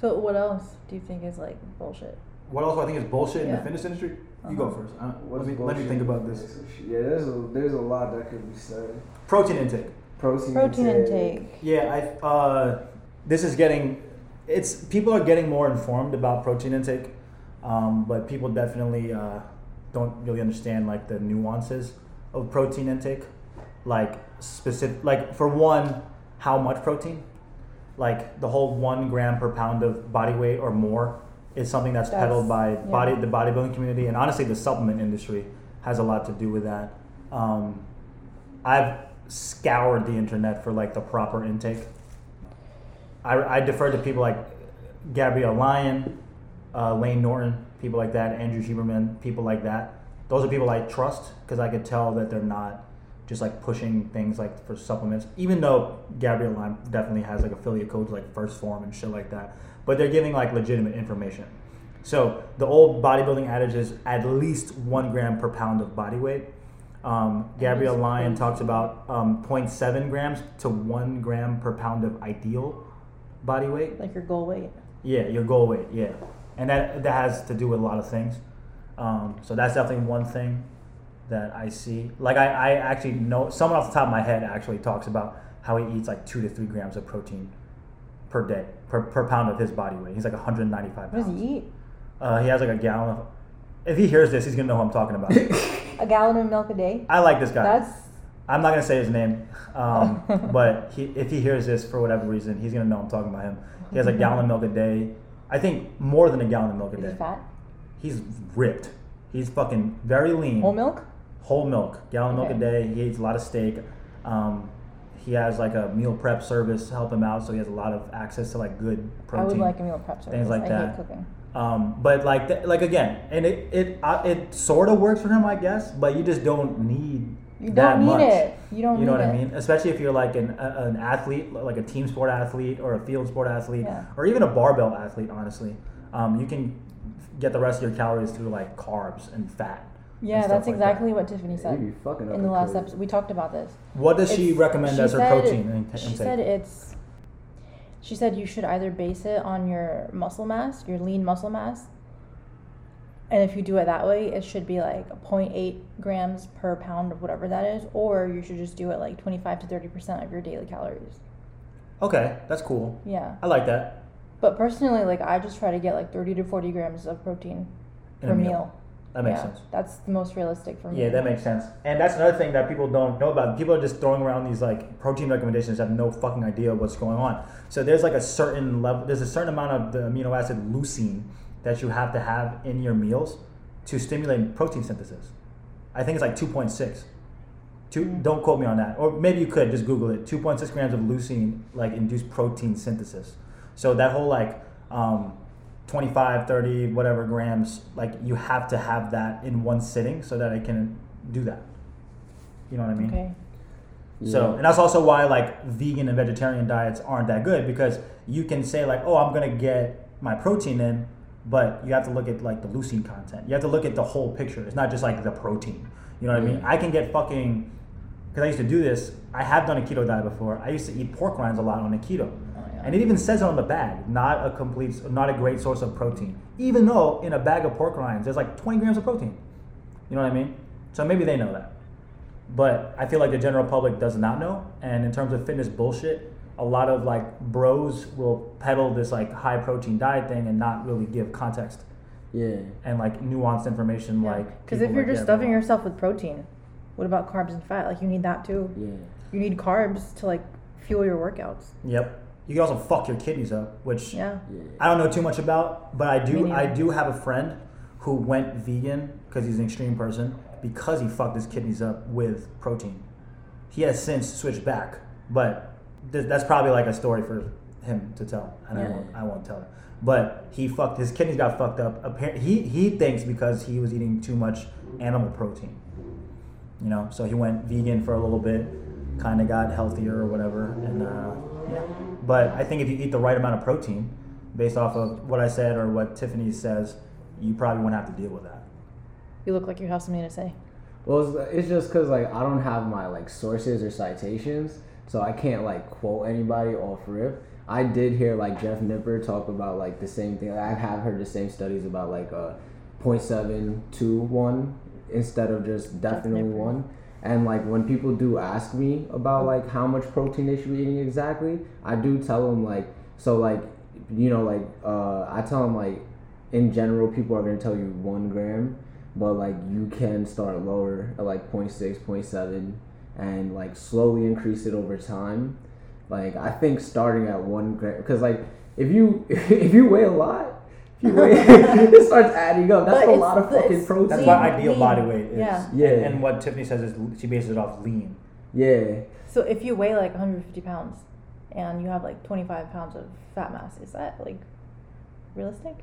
So what else do you think is like bullshit? What else do I think is bullshit in the fitness industry? You go first. Let me think about this. Yeah, there's a lot that could be said. Protein intake. Yeah, people are getting more informed about protein intake, but people definitely don't really understand like the nuances of protein intake, like specific. Like for one, how much protein? Like the whole 1 gram per pound of body weight or more. Is something that's peddled by the bodybuilding community, and honestly, the supplement industry has a lot to do with that. I've scoured the internet for like the proper intake. I defer to people like Gabrielle Lyon, Lane Norton, people like that, Andrew Huberman, people like that. Those are people I trust because I could tell that they're not just like pushing things like for supplements. Even though Gabrielle Lyon definitely has like affiliate codes like First Form and shit like that. But they're giving like legitimate information. So the old bodybuilding adage is at least 1 gram per pound of body weight. Gabrielle Lyon talks about 0.7 grams to 1 gram per pound of ideal body weight. Like your goal weight. Yeah, your goal weight, yeah. And that has to do with a lot of things. So that's definitely one thing that I see. Like I actually know, someone off the top of my head actually talks about how he eats like 2 to 3 grams of protein per day, per pound of his body weight. He's like 195 pounds. What does he eat? He has like a gallon of... If he hears this, he's going to know who I'm talking about. A gallon of milk a day? I like this guy. I'm not going to say his name, but if he hears this for whatever reason, he's going to know I'm talking about him. He has a gallon of milk a day. I think more than a gallon of milk a day. Is he fat? He's ripped. He's fucking very lean. Whole milk? Whole milk. Gallon of milk a day. He eats a lot of steak. He has like a meal prep service to help him out, so he has a lot of access to like good protein. I would like a meal prep service. Things like that. I hate cooking. But like like again, and it sort of works for him, I guess. But you just don't need that much. You don't need it. You know what I mean? Especially if you're like an athlete, like a team sport athlete or a field sport athlete, or even a barbell athlete. Honestly, you can get the rest of your calories through like carbs and fat. Yeah, that's exactly what Tiffany said in the last episode. We talked about this. What does she recommend as her protein intake? She said you should either base it on your muscle mass, your lean muscle mass, and if you do it that way, it should be like 0.8 grams per pound of whatever that is, or you should just do it like 25 to 30% of your daily calories. Okay, that's cool. Yeah. I like that. But personally, like I just try to get like 30 to 40 grams of protein per meal. That makes sense. That's the most realistic for me. Yeah, that makes sense. And that's another thing that people don't know about. People are just throwing around these like protein recommendations, have no fucking idea what's going on. So there's like a certain level, there's a certain amount of the amino acid leucine that you have to have in your meals to stimulate protein synthesis. I think it's like 2.6. Don't quote me on that. Or maybe you could just Google it. 2.6 grams of leucine like induce protein synthesis. So that whole like 25, 30, whatever grams, like you have to have that in one sitting so that it can do that. You know what I mean? Okay. Yeah. So, and that's also why like vegan and vegetarian diets aren't that good, because you can say like, oh, I'm going to get my protein in, but you have to look at like the leucine content. You have to look at the whole picture. It's not just like the protein. You know what I mean? I can get fucking, because I used to do this. I have done a keto diet before. I used to eat pork rinds a lot on a keto. And it even says it on the bag, not a great source of protein. Even though in a bag of pork rinds, there's like 20 grams of protein. You know what I mean? So maybe they know that. But I feel like the general public does not know. And in terms of fitness bullshit, a lot of like bros will peddle this like high protein diet thing and not really give context. Yeah. And like nuanced information, like. Because if you're just stuffing yourself with protein, what about carbs and fat? Like you need that too. Yeah. You need carbs to like fuel your workouts. Yep. You can also fuck your kidneys up, which I don't know too much about, but I do have a friend who went vegan because he's an extreme person because he fucked his kidneys up with protein. He has since switched back, but that's probably like a story for him to tell, and I won't tell it. But his kidneys got fucked up. Apparently, he thinks because he was eating too much animal protein, you know. So he went vegan for a little bit, kind of got healthier or whatever, and But I think if you eat the right amount of protein, based off of what I said or what Tiffany says, you probably won't have to deal with that. You look like you have something to say. Well, it's just because like I don't have my like sources or citations, so I can't like quote anybody off rip. I did hear like Jeff Nipper talk about like the same thing. I have heard the same studies about like 0.7 to 1 instead of just definitely one. And like when people do ask me about like how much protein they should be eating exactly, I do tell them like, so like, you know, like I tell them like in general people are going to tell you 1 gram, but like you can start lower at like 0.6, 0.7 and like slowly increase it over time. Like I think starting at 1 gram, because like if you weigh a lot, it starts adding up. That's a lot of fucking protein. That's what ideal body weight is. Yeah. And what Tiffany says is she bases it off lean. Yeah. So if you weigh like 150 pounds and you have like 25 pounds of fat mass, is that like realistic?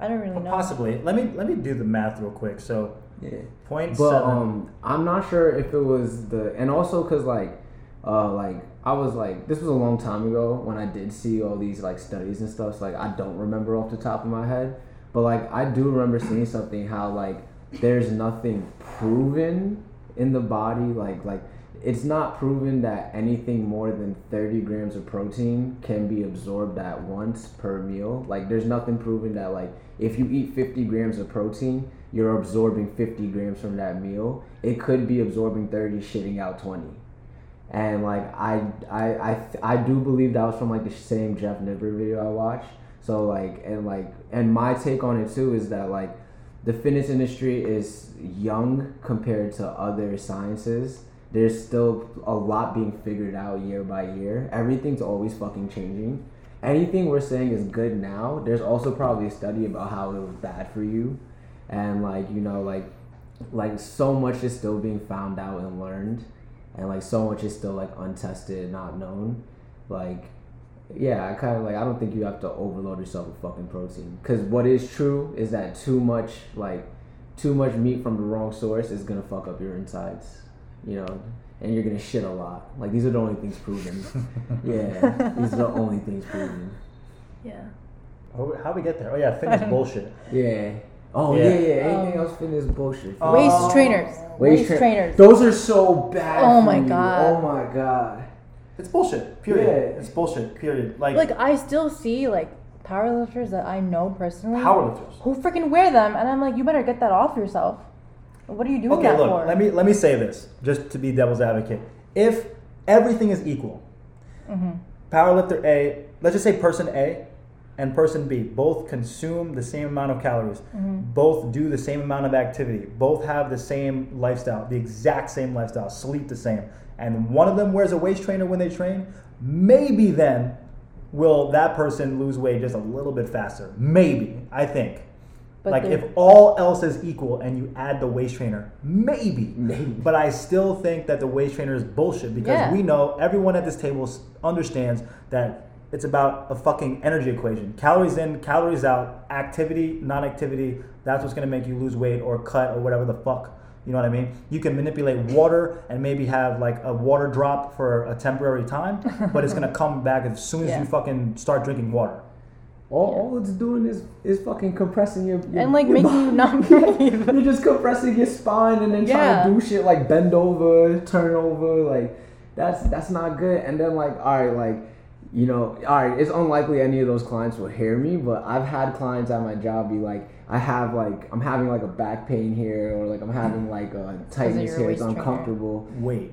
I don't really know. Possibly. Let me do the math real quick. So 0.7. But I'm not sure if it was and also because like I was like, this was a long time ago when I did see all these like studies and stuff, so like I don't remember off the top of my head, but like I do remember seeing something how like there's nothing proven in the body, like it's not proven that anything more than 30 grams of protein can be absorbed at once per meal. Like there's nothing proven that like if you eat 50 grams of protein, you're absorbing 50 grams from that meal. It could be absorbing 30, shitting out 20. And like I do believe that was from like the same Jeff Nipper video I watched. So and my take on it too is that like the fitness industry is young compared to other sciences. There's still a lot being figured out year by year. Everything's always fucking changing. Anything we're saying is good now. There's also probably a study about how it was bad for you, and like you know like so much is still being found out and learned. And like so much is still like untested and not known. Like, yeah, I kind of like, I don't think you have to overload yourself with fucking protein. Because what is true is that too much meat from the wrong source is going to fuck up your insides, you know, and you're going to shit a lot. Like these are the only things proven. Yeah, these are the only things proven. Yeah. How'd we get there? Oh yeah, fitness bullshit. Yeah. Oh, yeah. Anything else fitness bullshit. Waist trainers. Waist trainers. Those are so bad. Oh, my God. Oh, my God. It's bullshit, period. Yeah. It's bullshit, period. Like, I still see, like, powerlifters that I know personally. Powerlifters. Who freaking wear them. And I'm like, you better get that off yourself. What are you doing that for? Let me say this, just to be devil's advocate. If everything is equal, powerlifter A, let's just say person A and person B both consume the same amount of calories, both do the same amount of activity, both have the same lifestyle, the exact same lifestyle, sleep the same, and one of them wears a waist trainer when they train, maybe then will that person lose weight just a little bit faster. Maybe, I think. But like if all else is equal and you add the waist trainer, maybe. But I still think that the waist trainer is bullshit because we know everyone at this table understands that it's about a fucking energy equation. Calories in, calories out, activity, non-activity, that's what's going to make you lose weight or cut or whatever the fuck. You know what I mean? You can manipulate water and maybe have like a water drop for a temporary time, but it's going to come back as soon as you fucking start drinking water. All it's doing is fucking compressing your and like your making body. You not breathe. You're just compressing your spine and then trying to do shit like bend over, turn over, like that's not good. And then like, all right, like, you know, all right, it's unlikely any of those clients will hear me, but I've had clients at my job be like, I'm having like a back pain here, or like I'm having like a tightness here, it's uncomfortable. Wait,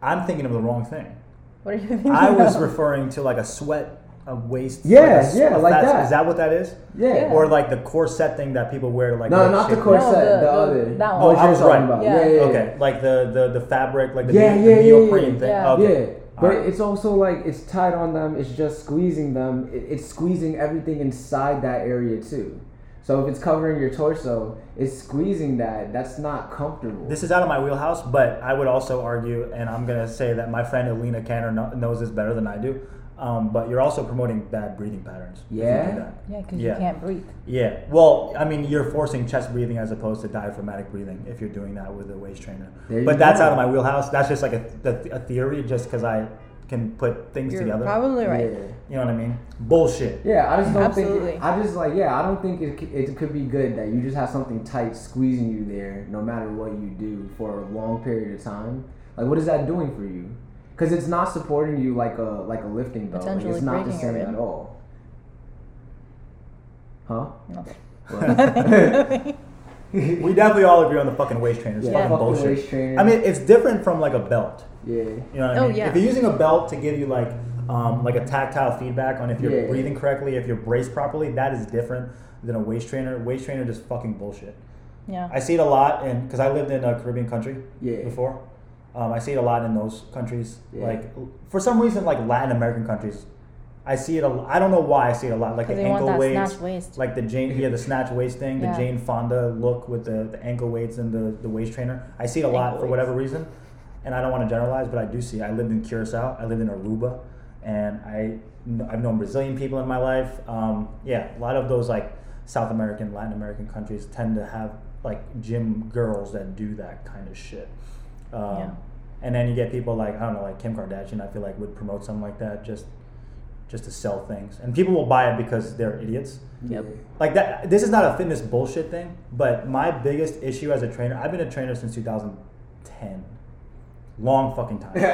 I'm thinking of the wrong thing. What are you thinking? I was referring to like a sweat. A waist. Like that. Is that what that is? Yeah. Or like the corset thing that people wear. Like no, not the corset. The other. That one. Oh, I was right. About. Yeah. Okay. Like the fabric, like the neoprene thing. Yeah. Okay. But it's also like it's tight on them. It's just squeezing them. It's squeezing everything inside that area too. So if it's covering your torso, it's squeezing that. That's not comfortable. This is out of my wheelhouse, but I would also argue, and I'm gonna say that my friend Alina Cantor knows this better than I do. But you're also promoting bad breathing patterns. Yeah. Because you can't breathe. Yeah. Well, I mean, you're forcing chest breathing as opposed to diaphragmatic breathing if you're doing that with a waist trainer. But that's out of my wheelhouse. That's just like a theory, just because I can put things together. You're probably right. Yeah. You know what I mean? Bullshit. Yeah, I just don't think. I don't think it could be good that you just have something tight squeezing you there, no matter what you do for a long period of time. Like, what is that doing for you? Because it's not supporting you like a lifting belt. Like it's not the same at all. Huh? Nothing. We definitely all agree on the fucking waist trainer. It's fucking bullshit. I mean, it's different from like a belt. Yeah. You know what I mean? Yeah. If you're using a belt to give you like a tactile feedback on if you're breathing correctly, if you're braced properly, that is different than a waist trainer. Waist trainer just fucking bullshit. Yeah. I see it a lot, and because I lived in a Caribbean country before. I see it a lot in those countries. Yeah. Like, for some reason, like Latin American countries, I see it a lot. I don't know why I see it a lot. Like the ankle weights, like the snatch waist thing, the Jane Fonda look with the ankle weights and the waist trainer. I see it a lot for whatever reason, and I don't want to generalize, but I do see it. I lived in Curacao, I lived in Aruba, and I've known Brazilian people in my life. A lot of those like South American, Latin American countries tend to have like gym girls that do that kind of shit. And then you get people like, I don't know, like Kim Kardashian, I feel like would promote something like that just to sell things. And people will buy it because they're idiots. Yep. Like that, this is not a fitness bullshit thing, but my biggest issue as a trainer, I've been a trainer since 2010. Long fucking time. Yo,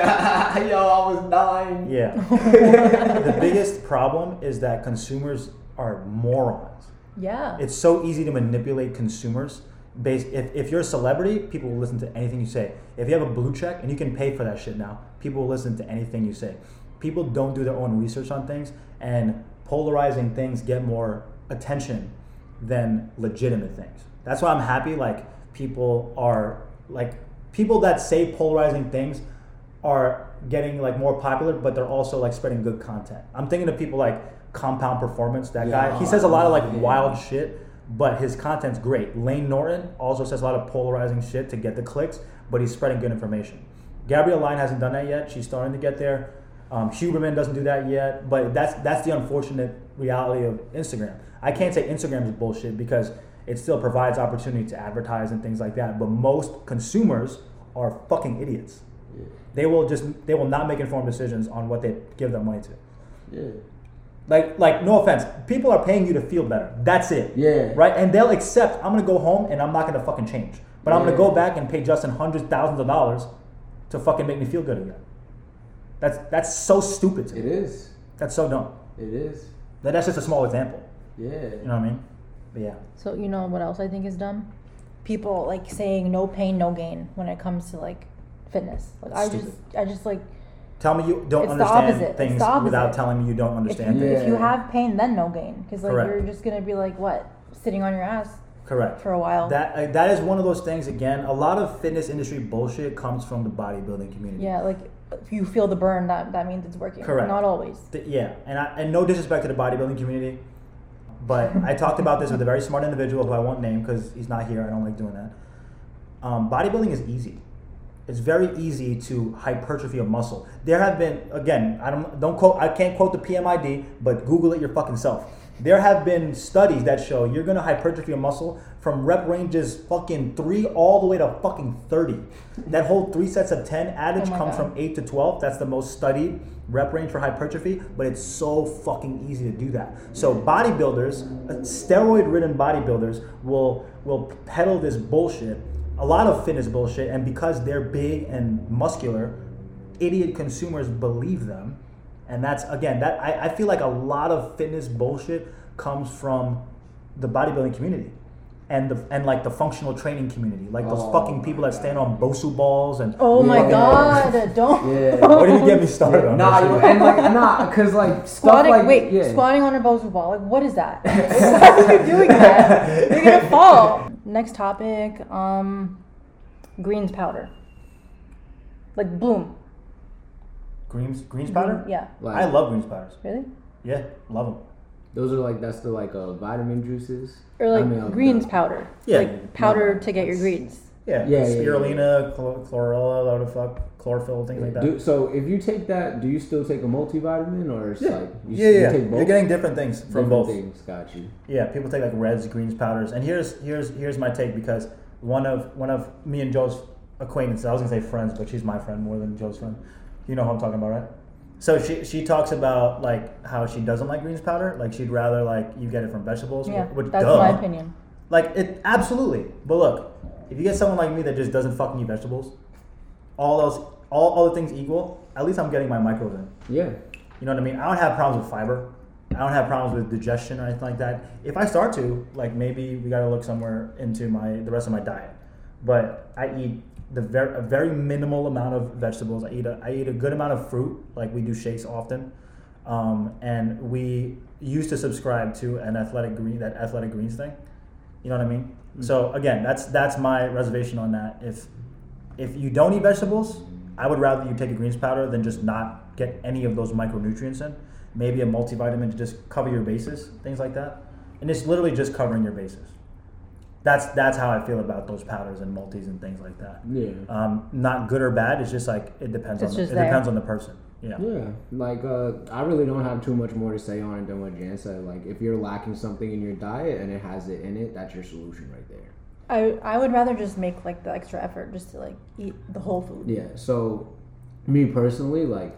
I was 9. Yeah. The biggest problem is that consumers are morons. Yeah. It's so easy to manipulate consumers. If you're a celebrity, people will listen to anything you say. If you have a blue check, and you can pay for that shit now, people will listen to anything you say. People don't do their own research on things, and polarizing things get more attention than legitimate things. That's why I'm happy, like, people that say polarizing things are getting, like, more popular, but they're also, like, spreading good content. I'm thinking of people like Compound Performance, that guy. He says a lot of, like, wild shit. But his content's great. Lane Norton also says a lot of polarizing shit to get the clicks, but he's spreading good information. Gabrielle Line hasn't done that yet. She's starting to get there. Huberman doesn't do that yet. But that's the unfortunate reality of Instagram. I can't say Instagram is bullshit because it still provides opportunity to advertise and things like that. But most consumers are fucking idiots. Yeah. They will not make informed decisions on what they give their money to. Yeah. Like, no offense, people are paying you to feel better. That's it. Yeah. Right? And they'll accept, I'm going to go home and I'm not going to fucking change. But I'm going to go back and pay Justin hundreds of thousands of dollars to fucking make me feel good again. That's so stupid to me. It is. That's so dumb. It is. That's just a small example. Yeah. You know what I mean? But yeah. So, you know what else I think is dumb? People, like, saying no pain, no gain when it comes to, like, fitness. Like, I just, like... Tell me you don't understand things without telling me you don't understand things. If you have pain, then no gain. Because like you're just going to be like, what? Sitting on your ass. Correct. For a while. That is one of those things, again, a lot of fitness industry bullshit comes from the bodybuilding community. Yeah, like if you feel the burn, that means it's working. Correct. Not always. And no disrespect to the bodybuilding community, but I talked about this with a very smart individual who I won't name because he's not here. I don't like doing that. Bodybuilding is easy. It's very easy to hypertrophy a muscle. There have been, again, I can't quote the PMID, but Google it your fucking self. There have been studies that show you're going to hypertrophy a muscle from rep ranges fucking 3 all the way to fucking 30. That whole 3 sets of 10 adage comes from 8 to 12. That's the most studied rep range for hypertrophy, but it's so fucking easy to do that. So bodybuilders, steroid-ridden bodybuilders will peddle this bullshit, a lot of fitness bullshit, and because they're big and muscular, idiot consumers believe them. And that's, again, that I feel like a lot of fitness bullshit comes from the bodybuilding community and like the functional training community, like those fucking people that stand on BOSU balls and don't. Yeah. What do you get me started on? Squatting on a BOSU ball, like what is that? Why are you doing that? You're gonna fall. Next topic, greens powder, like Bloom. Greens powder? Yeah. Like, I love greens powders. Really? Yeah, love them. Those are like, that's the like vitamin juices. Or like greens powder. Yeah. Like powder to get your greens. Yeah. Spirulina, chlorella, what the fuck, chlorophyll, things like that. So if you take that, do you still take a multivitamin or it's like you take both? You're getting different things from both. Different things, got you. Yeah, people take like reds, greens powders. And here's my take, because one of me and Joe's acquaintances, I was gonna say friends, but she's my friend more than Joe's friend. You know who I'm talking about, right? So she talks about like how she doesn't like greens powder. Like she'd rather like you get it from vegetables. Yeah, that's my opinion. Like it absolutely. But look, if you get someone like me that just doesn't fucking eat vegetables, all the things equal, at least I'm getting my micros in. Yeah. You know what I mean? I don't have problems with fiber. I don't have problems with digestion or anything like that. If I start to, like maybe we gotta look somewhere into the rest of my diet. But I eat a very minimal amount of vegetables. I eat a good amount of fruit, like we do shakes often, and we used to subscribe to that athletic greens thing. You know what I mean? Mm-hmm. So again, that's my reservation on that. If you don't eat vegetables, I would rather you take a greens powder than just not get any of those micronutrients in. Maybe a multivitamin to just cover your bases, things like that. And it's literally just covering your bases. That's how I feel about those powders and multis and things like that. Yeah. Not good or bad. It's just like it depends depends on the person. Yeah. Yeah. Like I really don't have too much more to say on it than what Jan said. Like if you're lacking something in your diet and it has it in it, that's your solution right there. I would rather just make like the extra effort just to like eat the whole food. Yeah. So me personally, like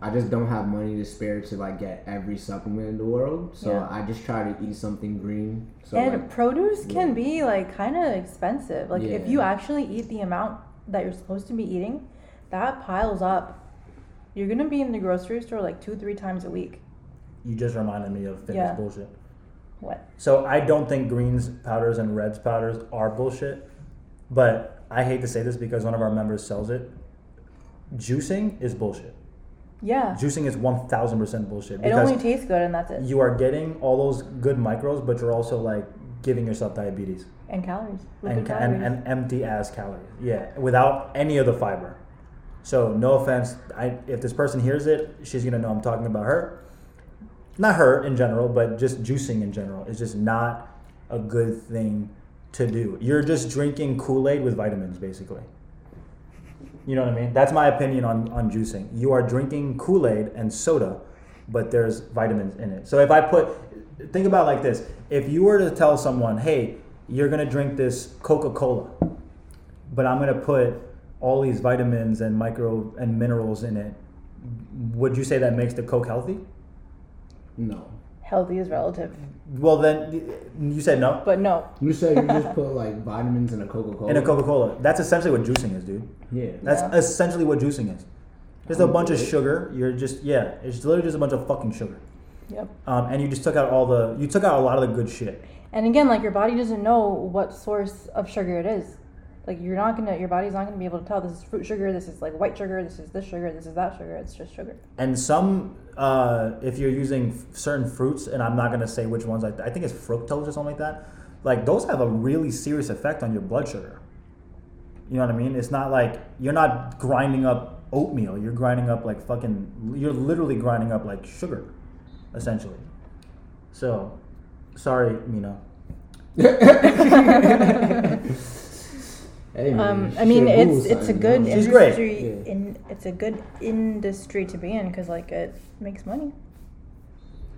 I just don't have money to spare to like get every supplement in the world, so I just try to eat something green. So and like, produce can be like kind of expensive. Like if you actually eat the amount that you're supposed to be eating, that piles up. You're gonna be in the grocery store like 2-3 times a week. You just reminded me of fitness bullshit. What? So I don't think greens powders and reds powders are bullshit, but I hate to say this because one of our members sells it. Juicing is bullshit. Yeah. Juicing is 1000% bullshit. It only tastes good and that's it. You are getting all those good micros, but you're also like giving yourself diabetes. And calories. And empty ass calories. Yeah. Without any of the fiber. So no offense. If this person hears it, she's going to know I'm talking about her. Not her in general, but just juicing in general is just not a good thing to do. You're just drinking Kool-Aid with vitamins basically. You know what I mean? That's my opinion on juicing. You are drinking Kool-Aid and soda, but there's vitamins in it. So if I think about it like this. If you were to tell someone, hey, you're going to drink this Coca-Cola, but I'm going to put all these vitamins and micro and minerals in it, would you say that makes the Coke healthy? No. Healthy is relative. Well, then you said no. But no. You said you just put like vitamins in a Coca-Cola. In a Coca-Cola. That's essentially what juicing is, dude. Yeah. That's essentially what juicing is. Just a bunch of sugar. You're just it's literally just a bunch of fucking sugar. Yep. And you just took out a lot of the good shit. And again, like your body doesn't know what source of sugar it is. Like, you're not gonna, your body's not gonna be able to tell this is fruit sugar, this is like white sugar, this is this sugar, this is that sugar. It's just sugar. And some, if you're using certain fruits, and I'm not gonna say which ones, I think it's fructose or something like that. Like, those have a really serious effect on your blood sugar. You know what I mean? It's not like you're not grinding up oatmeal. You're grinding up like fucking, you're literally grinding up like sugar, essentially. So, sorry, Mina. I mean, it's a good industry. It's a good industry to be in because like it makes money.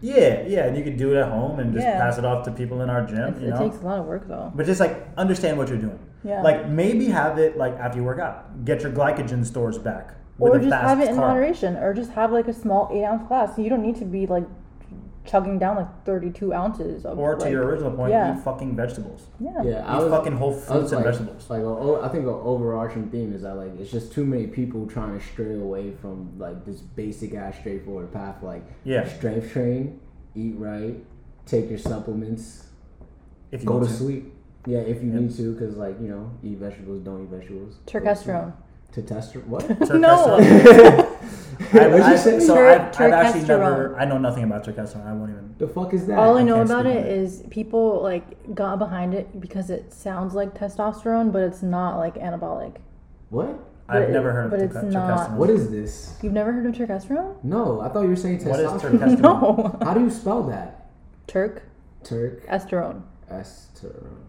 Yeah, and you can do it at home and just pass it off to people in our gym. You know? It takes a lot of work though. But just like understand what you're doing. Yeah. Like maybe have it like after you work out, get your glycogen stores back. Or just have it in moderation, or just have like a small 8-ounce glass. You don't need to be like chugging down like 32 ounces of, or to like, your original point, eat fucking vegetables. Eat fucking whole fruits and vegetables. Like I think an overarching theme is that like it's just too many people trying to stray away from like this basic ass straightforward path. Like strength train, eat right, take your supplements, if you go to sleep. Yeah, if you need to, because like you know, eat vegetables, don't eat vegetables. Turkesterone. Testosterone. What? No. I've actually never. I know nothing about turkesterone. I won't even. The fuck is that? All I know about it is people like got behind it because it sounds like testosterone, but it's not like anabolic. What? I've never heard of turkesterone. Not. What is this? You've never heard of turkesterone? No, I thought you were saying testosterone. What is turkesterone? No. How do you spell that? Turk. Esterone. Esterone.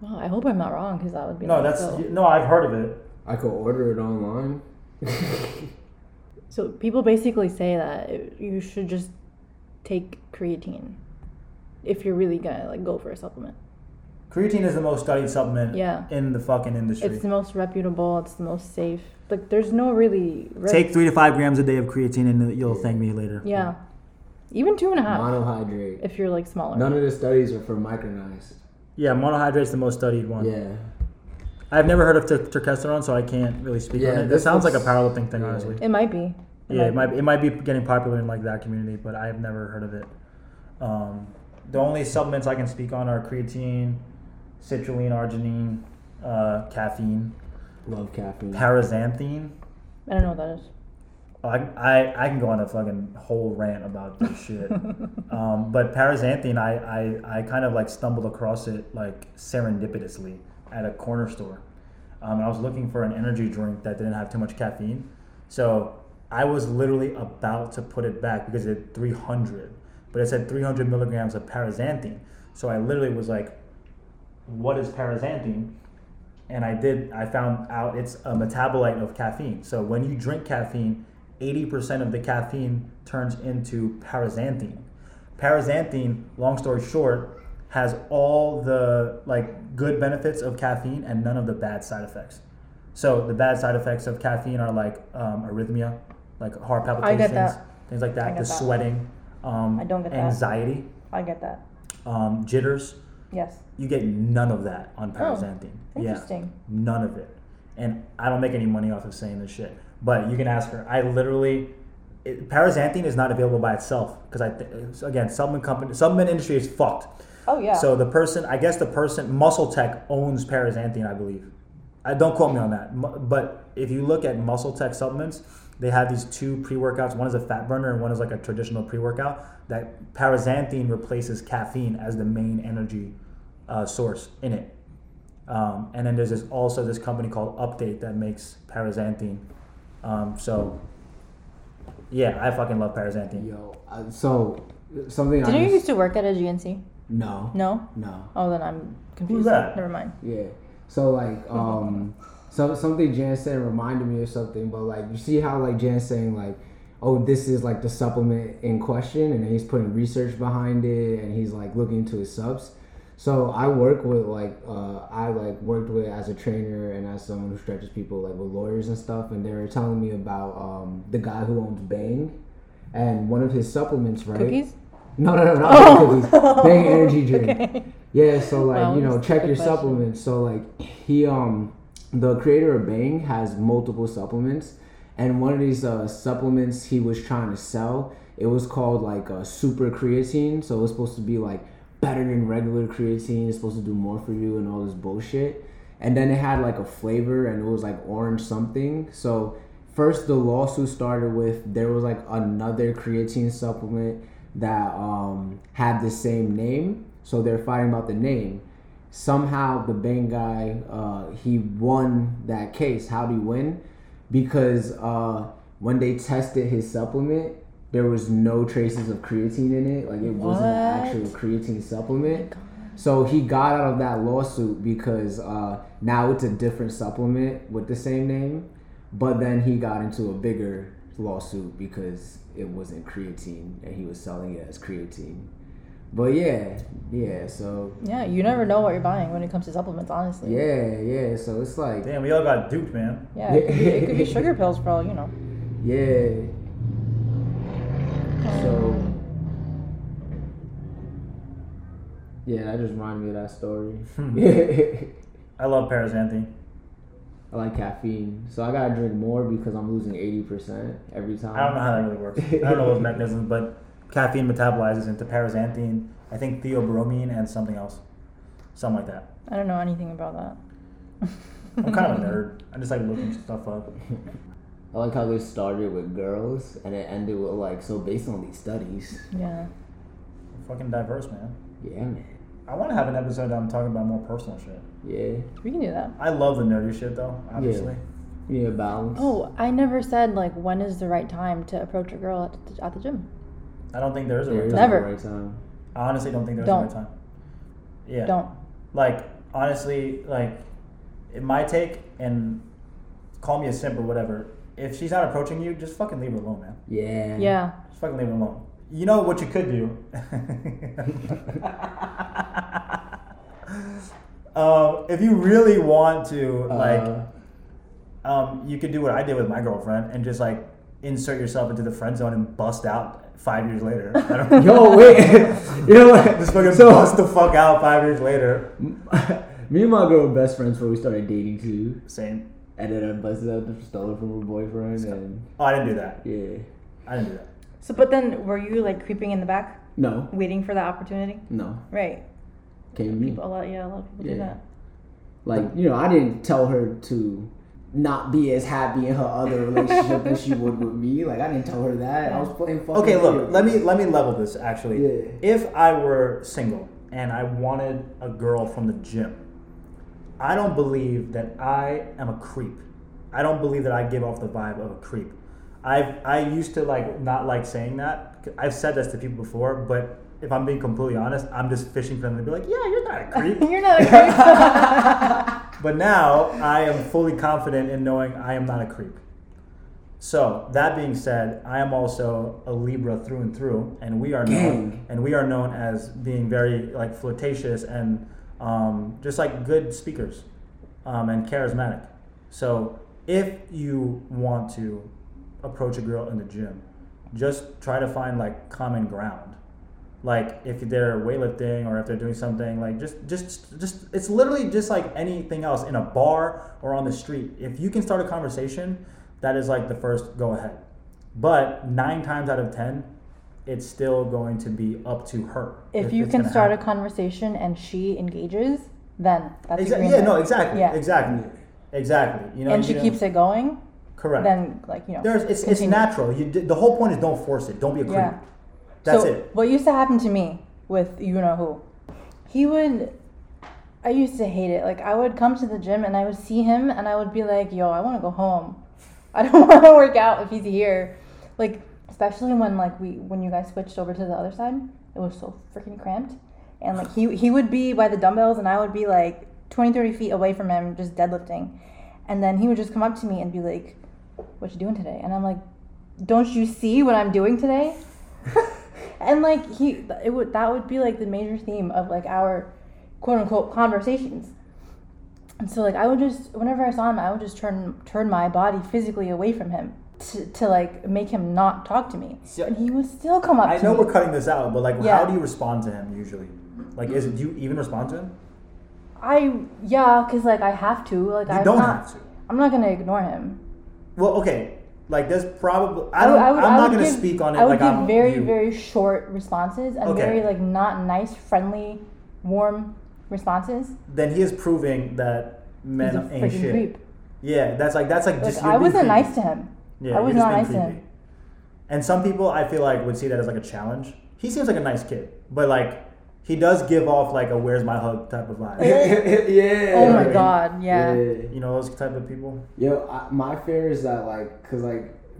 Wow, I hope I'm not wrong because that would be no. I've heard of it. I could order it online. So people basically say that you should just take creatine if you're really gonna like go for a supplement. Creatine is the most studied supplement in the fucking industry. It's the most reputable. It's the most safe. Like, there's no really risk. Take 3 to 5 grams a day of creatine, and you'll thank me later. Yeah, even 2.5. Monohydrate. If you're like smaller. None of the studies are for micronized. Yeah, monohydrate's the most studied one. Yeah. I've never heard of turkesterone, so I can't really speak on it. This sounds like a powerlifting thing, honestly. It might be. It might be getting popular in like that community, but I've never heard of it. The only supplements I can speak on are creatine, citrulline, arginine, caffeine. Love caffeine. Paraxanthine. I don't know what that is. I can go on a fucking whole rant about this shit. But paraxanthine, I kind of like stumbled across it like serendipitously at a corner store. I was looking for an energy drink that didn't have too much caffeine. So I was literally about to put it back because it had 300. But it said 300 milligrams of paraxanthine. So I literally was like, what is paraxanthine? And I found out it's a metabolite of caffeine. So when you drink caffeine, 80% of the caffeine turns into paraxanthine. Paraxanthine, long story short, has all the like good benefits of caffeine and none of the bad side effects. So the bad side effects of caffeine are like arrhythmia, like heart palpitations, things like that, sweating, I don't get anxiety. That. I get that. Jitters. Yes. You get none of that on paraxanthine. Oh, interesting. Yeah, none of it. And I don't make any money off of saying this shit. But you can ask her. Paraxanthine is not available by itself because again, supplement industry is fucked. Oh yeah. So I guess the person, MuscleTech owns paraxanthine, I believe. Don't quote me on that. But if you look at MuscleTech supplements, they have these two pre-workouts. One is a fat burner and one is like a traditional pre-workout. That paraxanthine replaces caffeine as the main energy source in it. And then there's also this company called Update that makes paraxanthine. I fucking love paraxanthine. Yo, something. Did you used to work at a GNC? No. No. Oh, then I'm confused. Who's that? Never mind. Yeah. So like, so something Jan said reminded me of something, but like, you see how like Jan's saying like, oh, this is like the supplement in question, and he's putting research behind it, and he's like looking into his subs. So I worked with as a trainer and as someone who stretches people like with lawyers and stuff, and they were telling me about the guy who owns Bang, and one of his supplements, right? Cookies? No, not cookies. Bang energy drink. Okay. Yeah, so like check your supplements. So like he the creator of Bang has multiple supplements, and one of these supplements he was trying to sell, it was called like a super creatine, so it was supposed to be like better than regular creatine, it's supposed to do more for you and all this bullshit. And then it had like a flavor and it was like orange something. So first the lawsuit started with, there was like another creatine supplement that had the same name. So they're fighting about the name. Somehow the Bang guy, he won that case. How'd he win? Because when they tested his supplement, there was no traces of creatine in it. Like, it wasn't an actual creatine supplement. So he got out of that lawsuit because now it's a different supplement with the same name. But then he got into a bigger lawsuit because it wasn't creatine and he was selling it as creatine. But yeah, so... yeah, you never know what you're buying when it comes to supplements, honestly. Yeah, so it's like... damn, we all got duped, man. Yeah, it could be sugar pills, bro, you know. Yeah. So... yeah, that just reminded me of that story. I love paraxanthin. I like caffeine. So I gotta drink more because I'm losing 80% every time. I don't know how that really works. I don't know those mechanisms, but caffeine metabolizes into paraxanthin, I think theobromine, and something else. Something like that. I don't know anything about that. I'm kind of a nerd. I just like looking stuff up. I like how they started with girls and it ended with like, so based on these studies. Yeah. We're fucking diverse, man. Yeah, man. I want to have an episode that I'm talking about more personal shit. Yeah. We can do that. I love the nerdy shit, though, obviously. Yeah. You need a balance. Oh, I never said, like, when is the right time to approach a girl at the gym. I don't think there is a right time. Never. Right time. I honestly don't think there's a right time. Yeah. Don't. Like, honestly, like, in my take, and call me a simp or whatever, if she's not approaching you, just fucking leave her alone, man. Yeah. Yeah. Just fucking leave her alone. You know what you could do? If you really want to, you could do what I did with my girlfriend and just, like, insert yourself into the friend zone and bust out 5 years later. I don't know. Yo, wait. You know what? Just fucking bust the fuck out 5 years later. Me and my girl were best friends before we started dating, too. Same. And then I busted out the pistola from her boyfriend. Oh, I didn't do that. Yeah. I didn't do that. So, but then, were you, like, creeping in the back? No. Waiting for that opportunity? No. Right. Came to me. A lot of people do that. Like, you know, I didn't tell her to not be as happy in her other relationship as she would with me. Like, I didn't tell her that. Yeah. I was playing fucking... okay, look, let me level this, actually. Yeah. If I were single and I wanted a girl from the gym, I don't believe that I am a creep. I don't believe that I give off the vibe of a creep. I used to like not like saying that. I've said this to people before, but if I'm being completely honest, I'm just fishing for them to be like, yeah, you're not a creep. You're not a creep. But now I am fully confident in knowing I am not a creep. So that being said, I am also a Libra through and through, and we are known as being very like flirtatious and just like good speakers and charismatic. So if you want to approach a girl in the gym, just try to find like common ground. Like if they're weightlifting or if they're doing something, like just it's literally just like anything else in a bar or on the street. If you can start a conversation, that is like the first go ahead. But 9 times out of 10, it's still going to be up to her. If you can start a conversation and she engages, then that's exactly. You know, and she keeps it going. Correct. Then, like, you know, it's natural. The whole point is don't force it. Don't be a creep. Yeah. That's it. What used to happen to me with you know who, I used to hate it. Like, I would come to the gym and I would see him and I would be like, yo, I want to go home. I don't want to work out if he's here. Like, especially when like when you guys switched over to the other side, it was so freaking cramped. And like he would be by the dumbbells and I would be like 20, 30 feet away from him just deadlifting. And then he would just come up to me and be like, what you doing today? And I'm like, don't you see what I'm doing today? And like that would be like the major theme of like our quote unquote conversations. And so like I would just, whenever I saw him, I would just turn my body physically away from him to like make him not talk to me. So, and he would still come up to me. I know we're cutting this out, but like how do you respond to him usually? Like do you even respond to him? Because like I have to. Like I don't have to. I'm not gonna ignore him. Well, okay, like there's probably I'm not going to speak on it. I would give very short responses and very like not nice, friendly, warm responses. Then he is proving that man of ain't shit. Creep. Yeah, that's like just. I wasn't nice to him. Yeah, I was not nice to him. And some people I feel like would see that as like a challenge. He seems like a nice kid, but like he does give off like a "where's my hug" type of vibe. Yeah. Oh my god. Yeah. You know those type of people. Yo, my fear is that cause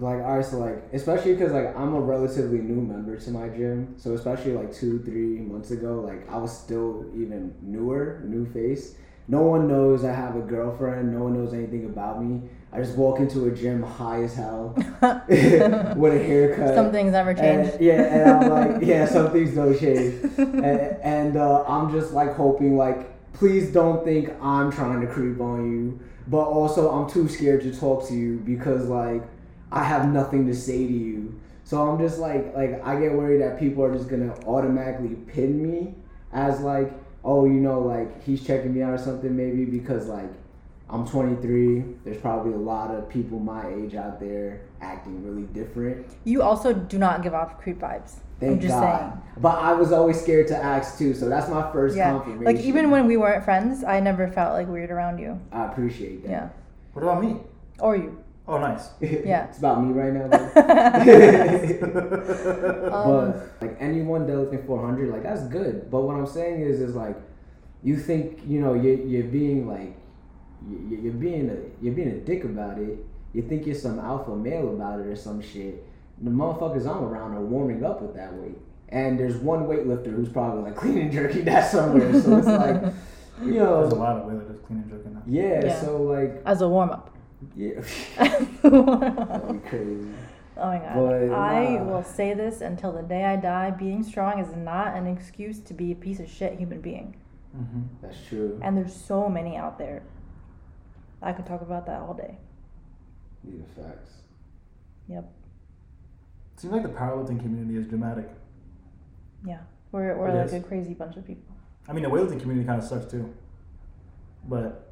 alright, so especially cause I'm a relatively new member to my gym, so especially 2-3 months ago, I was still even newer, new face. No one knows I have a girlfriend. No one knows anything about me. I just walk into a gym high as hell with a haircut. Some things never change. And I'm some things don't change. And I'm just hoping please don't think I'm trying to creep on you, but also I'm too scared to talk to you because I have nothing to say to you. So I'm just I get worried that people are just gonna automatically pin me as oh, he's checking me out or something, maybe because I'm 23. There's probably a lot of people my age out there acting really different. You also do not give off creep vibes. Thank I'm just God. Saying. But I was always scared to ask too, so that's my first confirmation. Even when we weren't friends, I never felt weird around you. I appreciate that. Yeah. What about me? Or you? Oh, nice. Yeah. It's about me right now, though. But anyone deadlifting 400, that's good. But what I'm saying is you think you're being you're being a dick about it. You think you're some alpha male about it or some shit. The motherfuckers I'm around are warming up with that weight, and there's one weightlifter who's probably clean and jerky that somewhere. So it's there's a lot of weightlifters clean and jerky now. Yeah. So as a warm up. Yeah. That'd be crazy. Oh my god. But, I will say this until the day I die, being strong is not an excuse to be a piece of shit human being. Mm-hmm. That's true. And there's so many out there. I could talk about that all day. These are facts. Yep. It seems the powerlifting community is dramatic. Yeah. We're a crazy bunch of people. I mean, the weightlifting community kind of sucks too. But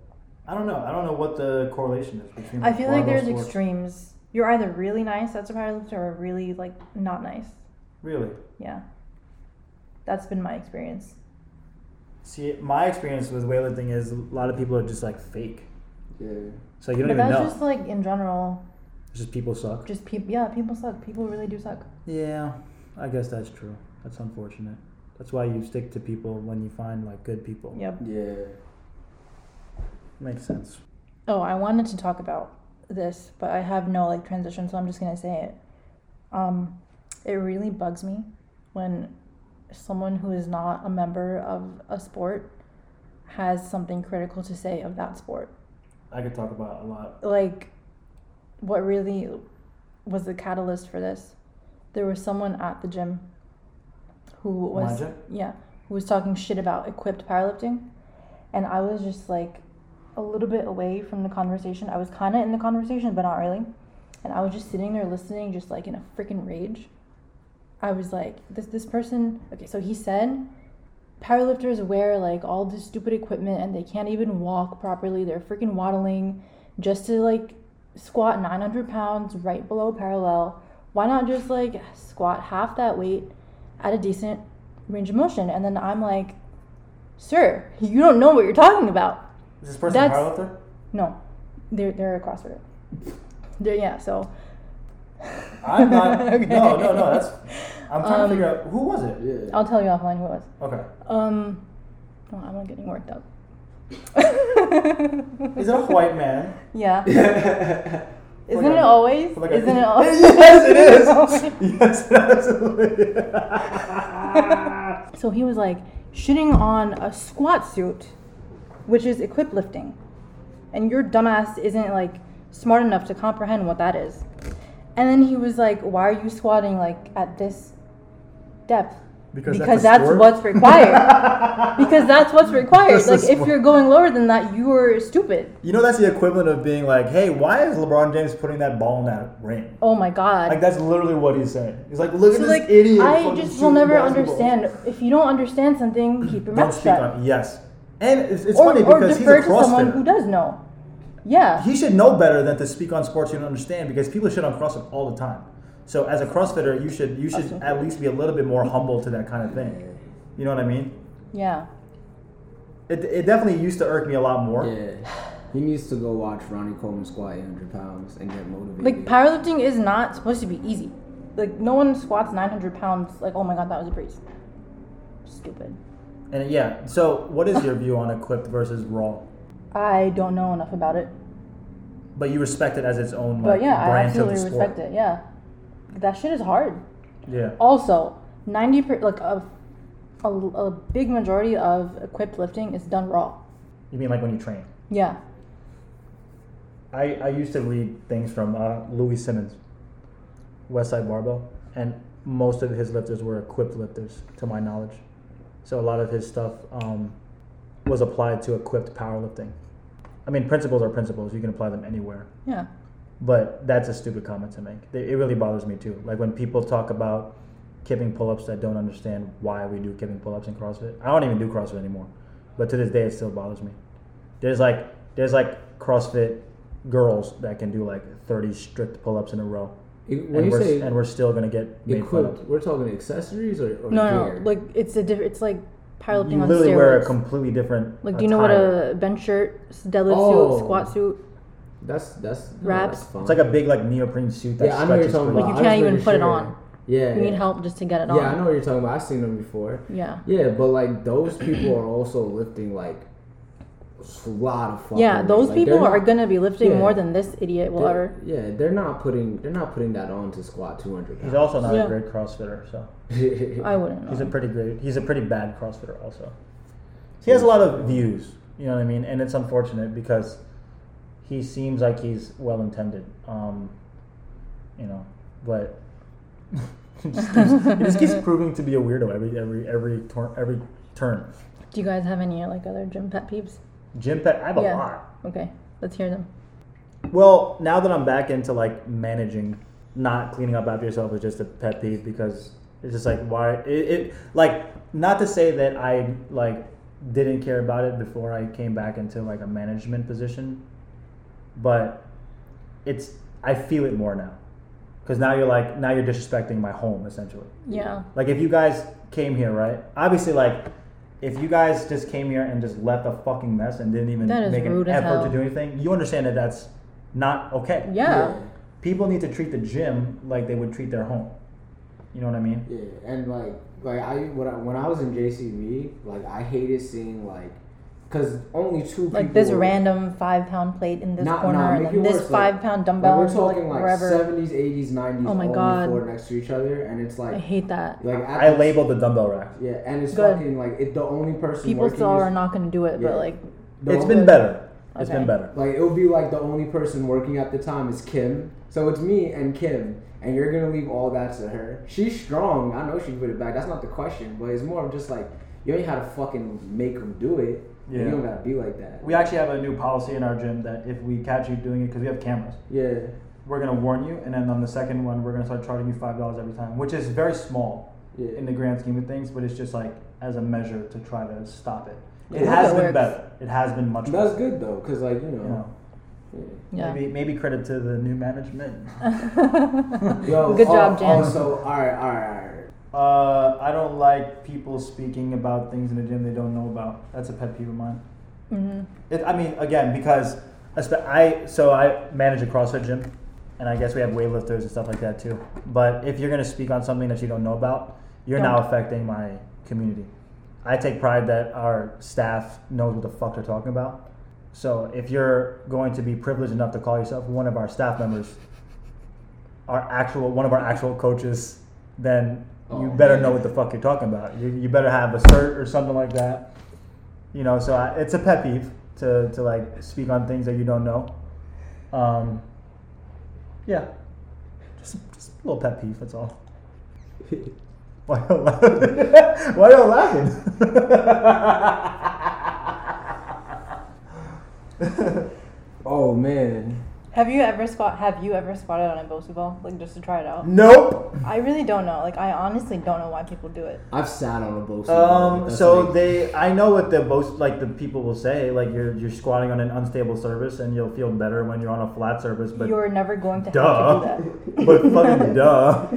I don't know what the correlation is between. I feel there's sports. Extremes. You're either really nice, that's a powerlifter, or really not nice. Really? Yeah. That's been my experience. See, my experience with weightlifting is a lot of people are just fake. Yeah. So you don't even know. But that's just in general. It's just people suck. Just people. Yeah, people suck. People really do suck. Yeah, I guess that's true. That's unfortunate. That's why you stick to people when you find good people. Yep. Yeah. Makes sense. Oh, I wanted to talk about this, but I have no transition, so I'm just gonna say it. It really bugs me when someone who is not a member of a sport has something critical to say of that sport. I could talk about a lot. What really was the catalyst for this? There was someone at the gym who was talking shit about equipped powerlifting, and I was just a little bit away from the conversation. I was kind of in the conversation, but not really. And I was just sitting there listening, just in a freaking rage. I was this person, okay, so he said, powerlifters wear all this stupid equipment and they can't even walk properly. They're freaking waddling just to squat 900 pounds right below parallel. Why not just squat half that weight at a decent range of motion? And then I'm sir, you don't know what you're talking about. Is this person a powerlifter? No. They're a CrossFitter. So. I'm not. Okay. No. I'm trying to figure out. Who was it? Yeah. I'll tell you offline who it was. Okay. I'm not getting worked up. Is it a white man? Yeah. Isn't it always? Isn't it always? Yes, it is. Yes, absolutely. So he was shitting on a squat suit, which is equipped lifting, and your dumbass isn't smart enough to comprehend what that is. And then he was why are you squatting at this depth? Because that's what's required. Because that's what's required. If you're going lower than that, you're stupid. You know, that's the equivalent of being hey, why is LeBron James putting that ball in that ring? Oh my god. That's literally what he's saying. He's look at this idiot. I just will never understand. If you don't understand something, keep your mouth shut. Yes. And it's funny because he's a CrossFitter. Or defer to someone who does know. Yeah. He should know better than to speak on sports you don't understand, because people shit on CrossFit all the time. So as a CrossFitter, you should at least be a little bit more humble to that kind of thing. You know what I mean? Yeah. It definitely used to irk me a lot more. Yeah. He needs to go watch Ronnie Coleman squat 800 pounds and get motivated. Like, powerlifting is not supposed to be easy. Like, no one squats 900 pounds like, oh my god, that was a breeze. Stupid. And yeah, so what is your view on equipped versus raw? I don't know enough about it. But you respect it as its own, like, but yeah, branch of the sport. I absolutely respect it, yeah. That shit is hard. Yeah. Also, 90%, like, a big majority of equipped lifting is done raw. You mean like when you train? Yeah. I used to read things from Louis Simmons, Westside Barbell, and most of his lifters were equipped lifters, to my knowledge. So a lot of his stuff was applied to equipped powerlifting. I mean, principles are principles. You can apply them anywhere. Yeah. But that's a stupid comment to make. It really bothers me, too. Like, when people talk about kipping pull-ups that don't understand why we do kipping pull-ups in CrossFit. I don't even do CrossFit anymore. But to this day, it still bothers me. There's like CrossFit girls that can do, like, 30 strict pull-ups in a row. And we're still going to get made fun of. We're talking accessories or no, like, it's a different, it's like powerlifting on steroids. You literally wear a completely different Like, do you know what a bench shirt, deadlift suit, squat suit? That's wraps. That's it's like a big, like, neoprene suit that stretches. Like, you can't even put it on. Yeah. You need help just to get it on. Yeah, I know what you're talking about. I've seen them before. Yeah. Yeah, but, like, those people are also lifting, like, a lot of fucking yeah, those like, people are going to be lifting more than this idiot will ever. Yeah, they're not putting that on to squat 200 pounds. He's also not a great CrossFitter, so. I wouldn't know. He's a pretty bad CrossFitter also. He has a lot of views, you know what I mean? And it's unfortunate because he seems like he's well-intended, you know, but he just keeps proving to be a weirdo every turn. Do you guys have any, like, other gym pet peeves? I have a lot. Okay, let's hear them. Well, now that I'm back into, like, managing, not cleaning up after yourself is just a pet peeve because it's just like why it like, not to say that I, like, didn't care about it before I came back into, like, a management position, but I feel it more now because now you're disrespecting my home essentially. Yeah. Like, if you guys came here, right? Obviously, like, if you guys just came here and just left a fucking mess and didn't even make an effort to do anything, you understand that that's not okay. Yeah. People need to treat the gym like they would treat their home. You know what I mean? Yeah, and when I was in JCB, like, I hated seeing, like, because only two people. Like, this random 5-pound plate in this corner and then this 5-pound dumbbell. We're talking like 70s, 80s, 90s, all four next to each other. And it's like. I hate that. Like, I labeled the dumbbell rack. Yeah, and it's fucking like the only person. People still are not going to do it, but like. It's been better. It's been better. Like, it would be like the only person working at the time is Kim. So it's me and Kim. And you're going to leave all that to her. She's strong. I know she can put it back. That's not the question. But it's more of just like, you ain't had to fucking make them do it. Yeah. You don't gotta be like that. We actually have a new policy in our gym that if we catch you doing it, because we have cameras, we're gonna warn you, and then on the second one, we're gonna start charging you $5 every time, which is very small in the grand scheme of things, but it's just like as a measure to try to stop it. It has been better. It has been much better. That's good though, because like you know. Yeah. Maybe credit to the new management. Yo, good job, Jan. Also, all right. I don't like people speaking about things in the gym they don't know about. That's a pet peeve of mine. Mm-hmm. So I manage a CrossFit gym, and I guess we have weightlifters and stuff like that too. But if you're going to speak on something that you don't know about, you're now affecting my community. I take pride that our staff knows what the fuck they're talking about. So if you're going to be privileged enough to call yourself one of our staff members, one of our actual coaches, then you better know what the fuck you're talking about. You better have a cert or something like that. You know, so it's a pet peeve to like speak on things that you don't know. Yeah. Just a little pet peeve, that's all. Why are you laughing? Oh, man. Have you ever squatted on a Bosu ball, like just to try it out? Nope. I really don't know. Like I honestly don't know why people do it. I've sat on a Bosu ball. I know what the Bosu, like the people will say, like you're squatting on an unstable surface and you'll feel better when you're on a flat surface. But you're never going to have to do that. But fucking duh.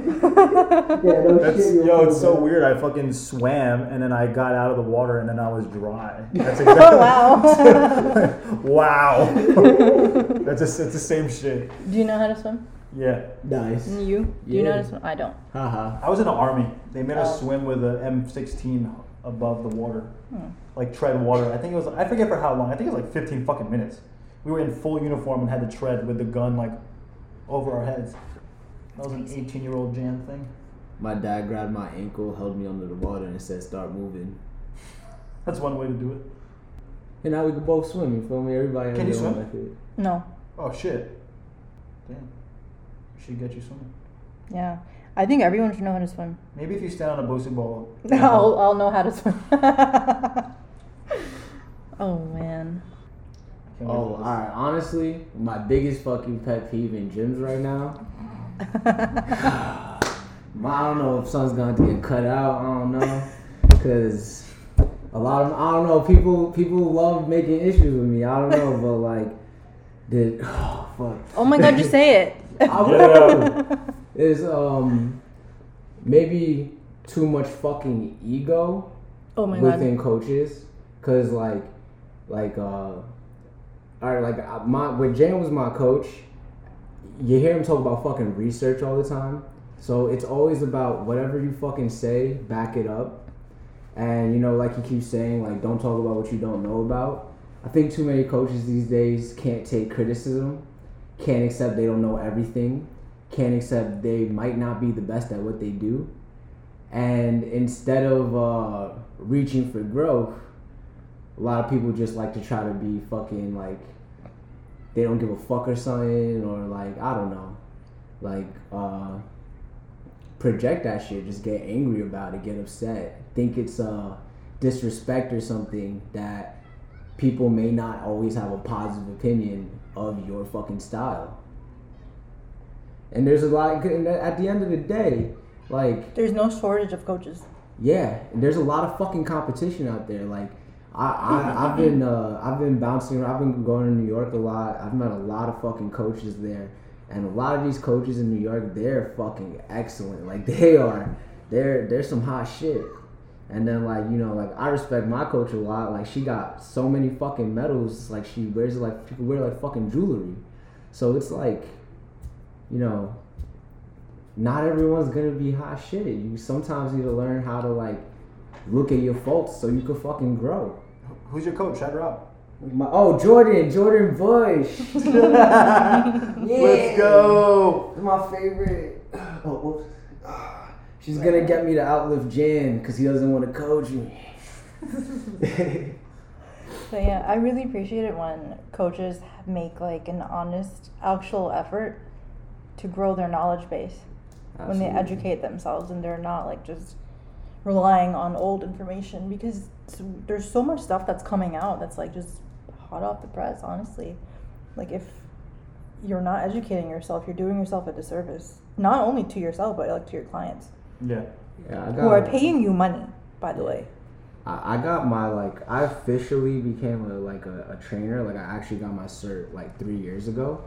It's so weird. I fucking swam and then I got out of the water and then I was dry. That's exactly. Wow. It's a same shit. Do you know how to swim? Yeah. Nice. And you? Do you know how to swim? I don't. Uh-huh. I was in the army. They made us swim with an M16 above the water. Like tread water. I forget for how long. I think it was like 15 fucking minutes. We were in full uniform and had to tread with the gun like over our heads. That was an 18-year-old Jan thing. My dad grabbed my ankle, held me under the water and said, "Start moving." That's one way to do it. And now we can both swim, you feel me? Everybody can you swim? Like it. No. Oh shit! Damn, we should get you swimming. Yeah, I think everyone should know how to swim. Maybe if you stand on a Bosu ball, I'll know how to swim. Oh man. All right. Honestly, my biggest fucking pet peeve in gyms right now. I don't know if something's going to get cut out. I don't know, cause a lot of people love making issues with me. I don't know, but like. Oh my god, just say it. I will. It's maybe too much fucking ego within coaches, cause when Jan was my coach, you hear him talk about fucking research all the time. So it's always about whatever you fucking say, back it up, and you know, like he keeps saying, like don't talk about what you don't know about. I think too many coaches these days can't take criticism, can't accept they don't know everything, can't accept they might not be the best at what they do. And instead of reaching for growth, a lot of people just like to try to be fucking like, they don't give a fuck or something, or like, I don't know, like project that shit, just get angry about it, get upset, think it's disrespect or something that people may not always have a positive opinion of your fucking style. And there's a lot, and at the end of the day, like... There's no shortage of coaches. Yeah, and there's a lot of fucking competition out there. Like, I've been bouncing, I've been going to New York a lot. I've met a lot of fucking coaches there. And a lot of these coaches in New York, they're fucking excellent. Like, they are. They're some hot shit. And then, like, you know, like, I respect my coach a lot. Like, she got so many fucking medals. Like, she wears, like, people wear, like, fucking jewelry. So it's like, you know, not everyone's gonna be hot shit. You sometimes need to learn how to, like, look at your faults so you can fucking grow. Who's your coach? Shout her out. Jordan Bush. Yeah. Let's go. That's my favorite. Oh, whoops. She's going to get me to outlift Jan because he doesn't want to coach me. So, yeah, I really appreciate it when coaches make, like, an honest, actual effort to grow their knowledge base. Absolutely. When they educate themselves and they're not, like, just relying on old information, because there's so much stuff that's coming out that's, like, just hot off the press, honestly. Like, if you're not educating yourself, you're doing yourself a disservice, not only to yourself but, like, to your clients. Yeah, who are paying you money, by the way. I got my, like, I officially became a trainer. Like, I actually got my cert like 3 years ago.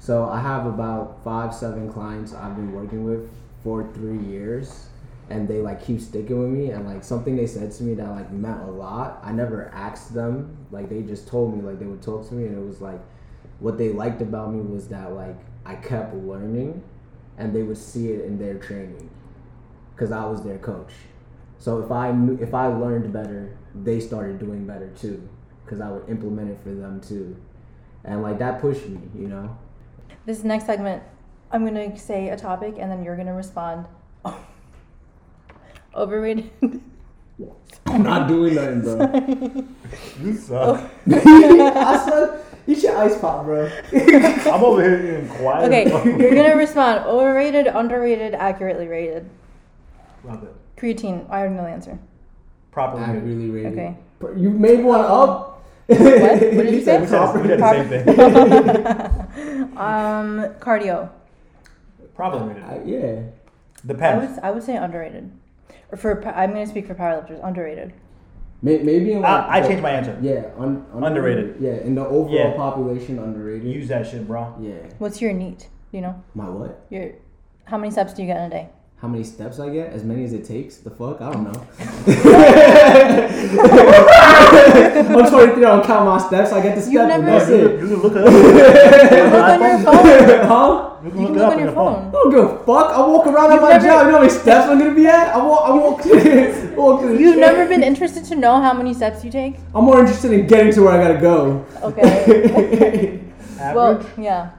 So I have about 5-7 clients I've been working with for 3 years, and they, like, keep sticking with me. And, like, something they said to me that, like, meant a lot, I never asked them. Like, they just told me, like, they would talk to me, and it was like, what they liked about me was that, like, I kept learning, and they would see it in their training. Because I was their coach. So if I learned better, they started doing better too. Because I would implement it for them too. And, like, that pushed me, you know? This next segment, I'm going to say a topic and then you're going to respond. Overrated. I'm not doing nothing, bro. You suck. I suck. Eat your ice pop, bro. I'm over here being quiet. Okay, you're going to respond. Overrated, underrated, accurately rated. Love it. Creatine. I already know the answer. Properly rated. Okay. You made one up? What did you say? We did the same thing. Cardio. Probably rated. Yeah. Depends. I would say underrated. I'm going to speak for powerlifters. Underrated. Maybe in like, I changed my answer. Yeah, underrated. Yeah, in the overall population, underrated. Use that shit, bro. Yeah. What's your NEAT? You know. My what? How many steps do you get in a day? How many steps I get? As many as it takes. The fuck? I don't know. I'm 23. I don't count my steps. I get the steps. That's it. You can look up. You can look on your phone. I don't give a fuck. I walk around at my job. You know how many steps I'm gonna be at? I walk. You've never been interested to know how many steps you take? I'm more interested in getting to where I gotta go. Okay. Average. Well, yeah.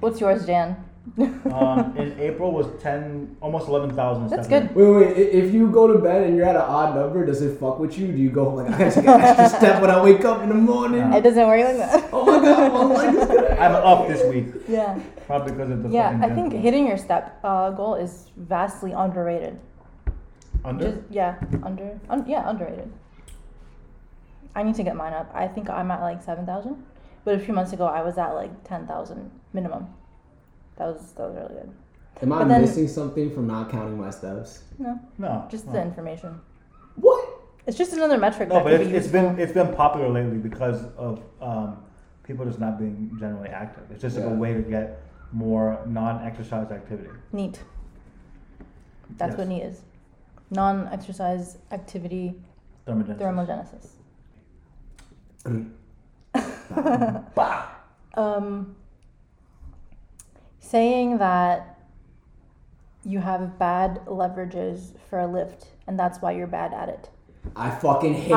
What's yours, Jan? In April was 10, almost 11,000. That's good. Wait. If you go to bed and you're at an odd number, does it fuck with you? Do you go like, I gotta take an extra step when I wake up in the morning? It doesn't work like that. Oh my god, my life is good. I'm up this week. Yeah. Probably because of the fucking I think hitting your step goal is vastly underrated. Underrated. I need to get mine up. I think I'm at like 7,000, but a few months ago I was at like 10,000 minimum. That was really good. Am I missing something from not counting my steps? No. Just the information. What? It's just another metric. No, but it's been popular lately because of people just not being generally active. It's just like a way to get more non-exercise activity. NEAT. That's what NEAT is. Non-exercise activity. Thermogenesis. Bah. Saying that you have bad leverages for a lift, and that's why you're bad at it. I fucking hate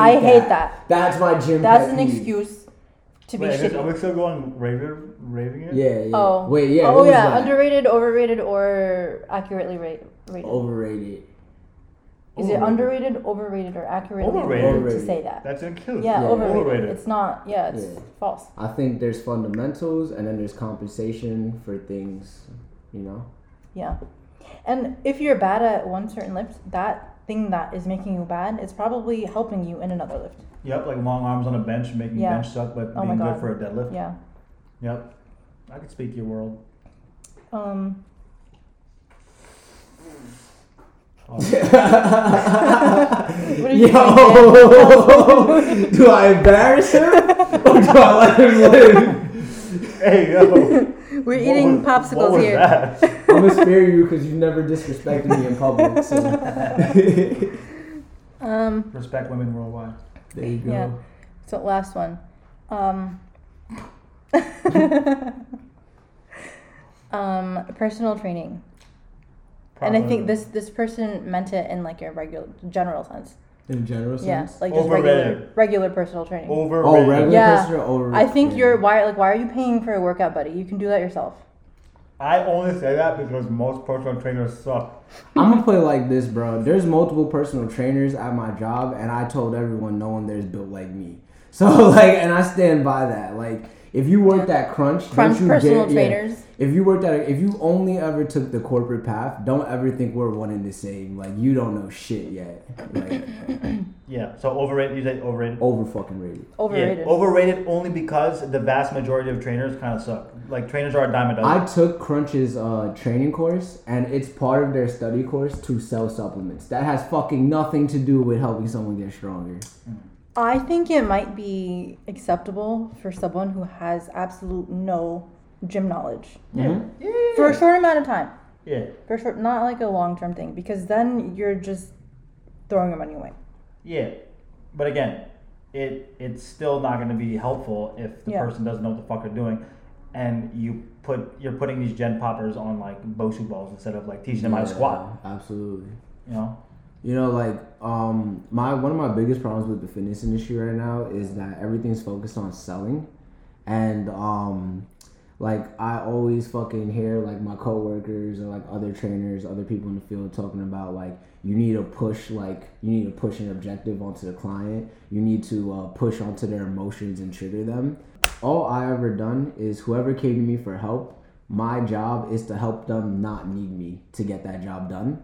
that. That's my gym. That's an excuse to be shitty. Are we still going raving it? Yeah. Oh. Wait, yeah. Oh, yeah. That? Underrated, overrated, or accurately rated? Overrated. Is it underrated, overrated, or accurately rated to say that? That's an excuse. Yeah, overrated. It's not. Yeah, it's false. I think there's fundamentals, and then there's compensation for things, you know. Yeah, and if you're bad at one certain lift, that thing that is making you bad is probably helping you in another lift. Yep, like long arms on a bench, making bench suck, but being good for a deadlift. Yeah. Yep, I could speak your world. Yo, do I embarrass him or do I let him live? Hey, yo. We're eating popsicles here. I'm gonna spare you because you've never disrespected me in public. So. Respect women worldwide. There you go. Yeah. So last one. Personal training. Probably. And I think this person meant it in like your general sense. In general sense? Yeah, like just regular personal training. Overrated. Oh, regular personal overrated. I think why are you paying for a workout, buddy? You can do that yourself. I only say that because most personal trainers suck. I'm going to play like this, bro. There's multiple personal trainers at my job, and I told everyone no one there is built like me. So, like, and I stand by that. Like, if you worked at Crunch don't you personal get, trainers. Yeah, if you only ever took the corporate path, don't ever think we're one and the same. Like you don't know shit yet. Like, yeah. So overrated. You say overrated. Over fucking rated. Overrated. Yeah, overrated only because the vast majority of trainers kind of suck. Like trainers are a dime a dozen. I took Crunch's training course, and it's part of their study course to sell supplements. That has fucking nothing to do with helping someone get stronger. Mm. I think it might be acceptable for someone who has absolute no gym knowledge. Mm-hmm. Yeah. For a short amount of time. Yeah. Not like a long-term thing, because then you're just throwing your money away. Yeah. But again, it's still not going to be helpful if the person doesn't know what the fuck they're doing, and you're putting these gen poppers on like Bosu balls instead of like teaching them how to squat. Absolutely. You know? You know, like, one of my biggest problems with the fitness industry right now is that everything's focused on selling. And, like, I always fucking hear, like, my coworkers or, like, other trainers, other people in the field talking about, like, you need to push an objective onto the client. You need to push onto their emotions and trigger them. All I ever done is whoever came to me for help, my job is to help them not need me to get that job done.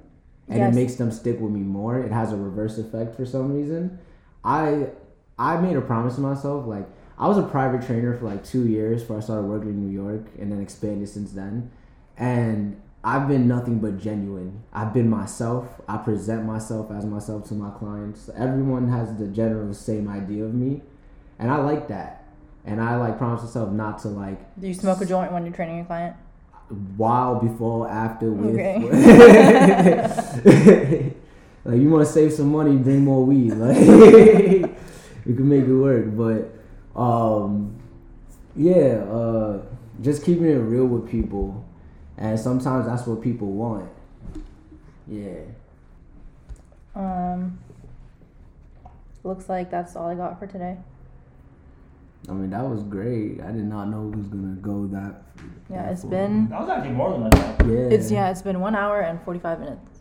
And it makes them stick with me more. It has a reverse effect for some reason. I I made a promise to myself. Like, I was a private trainer for like 2 years before I started working in New York, and then expanded since then. And I've been nothing but genuine. I've been myself. I present myself as myself to my clients. Everyone has the general same idea of me, and I like that. And I like promise myself not to like. Do you smoke a joint when you're training a client? While, before, after, with. Okay. Like, you want to save some money, bring more weed. Like, we can make it work. But just keeping it real with people. And sometimes that's what people want. Yeah. Looks like that's all I got for today. I mean, that was great. I did not know it was gonna go that. Yeah, it's been. That was actually more than that. Yeah. It's been 1 hour and 45 minutes.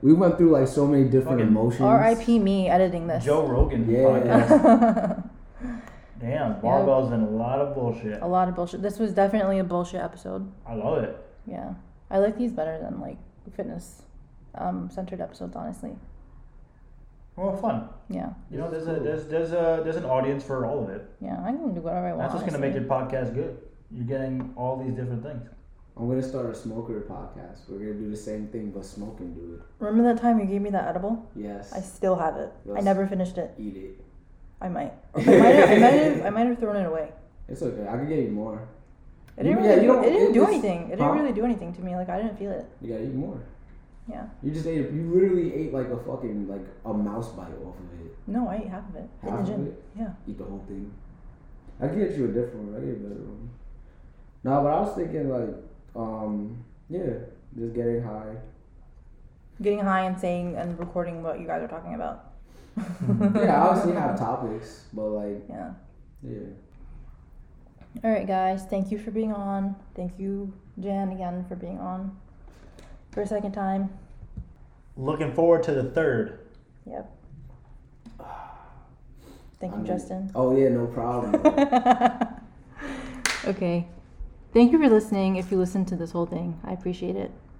We went through like so many different emotions. R.I.P. me editing this. Joe Rogan. Yeah. Damn, barbells and a lot of bullshit. A lot of bullshit. This was definitely a bullshit episode. I love it. Yeah, I like these better than like fitness, centered episodes, honestly. Well, fun. Yeah. You know, there's an audience for all of it. Yeah, I can do whatever I want. That's just gonna make your podcast good. You're getting all these different things. I'm gonna start a smoker podcast. We're gonna do the same thing, but smoking, dude. Remember that time you gave me that edible? Yes. I still have it. I never finished it. Eat it. I might. I might have thrown it away. It's okay. I can get you more. It didn't do anything. It didn't really do anything to me. Like, I didn't feel it. You gotta eat more. Yeah. You literally ate like a fucking, like a mouse bite off of it. No, I ate half of it. Half in the gym. Of it? Yeah. Eat the whole thing. I can get you a different one. I get a better one. No, but I was thinking like, just getting high. Getting high and saying and recording what you guys are talking about. Yeah, I obviously have topics, but like. Yeah. Yeah. All right, guys. Thank you for being on. Thank you, Jan, again for being on. For a second time. Looking forward to the third. Yep. Thank you, Justin. Oh, yeah, no problem. Okay. Thank you for listening. If you listened to this whole thing, I appreciate it.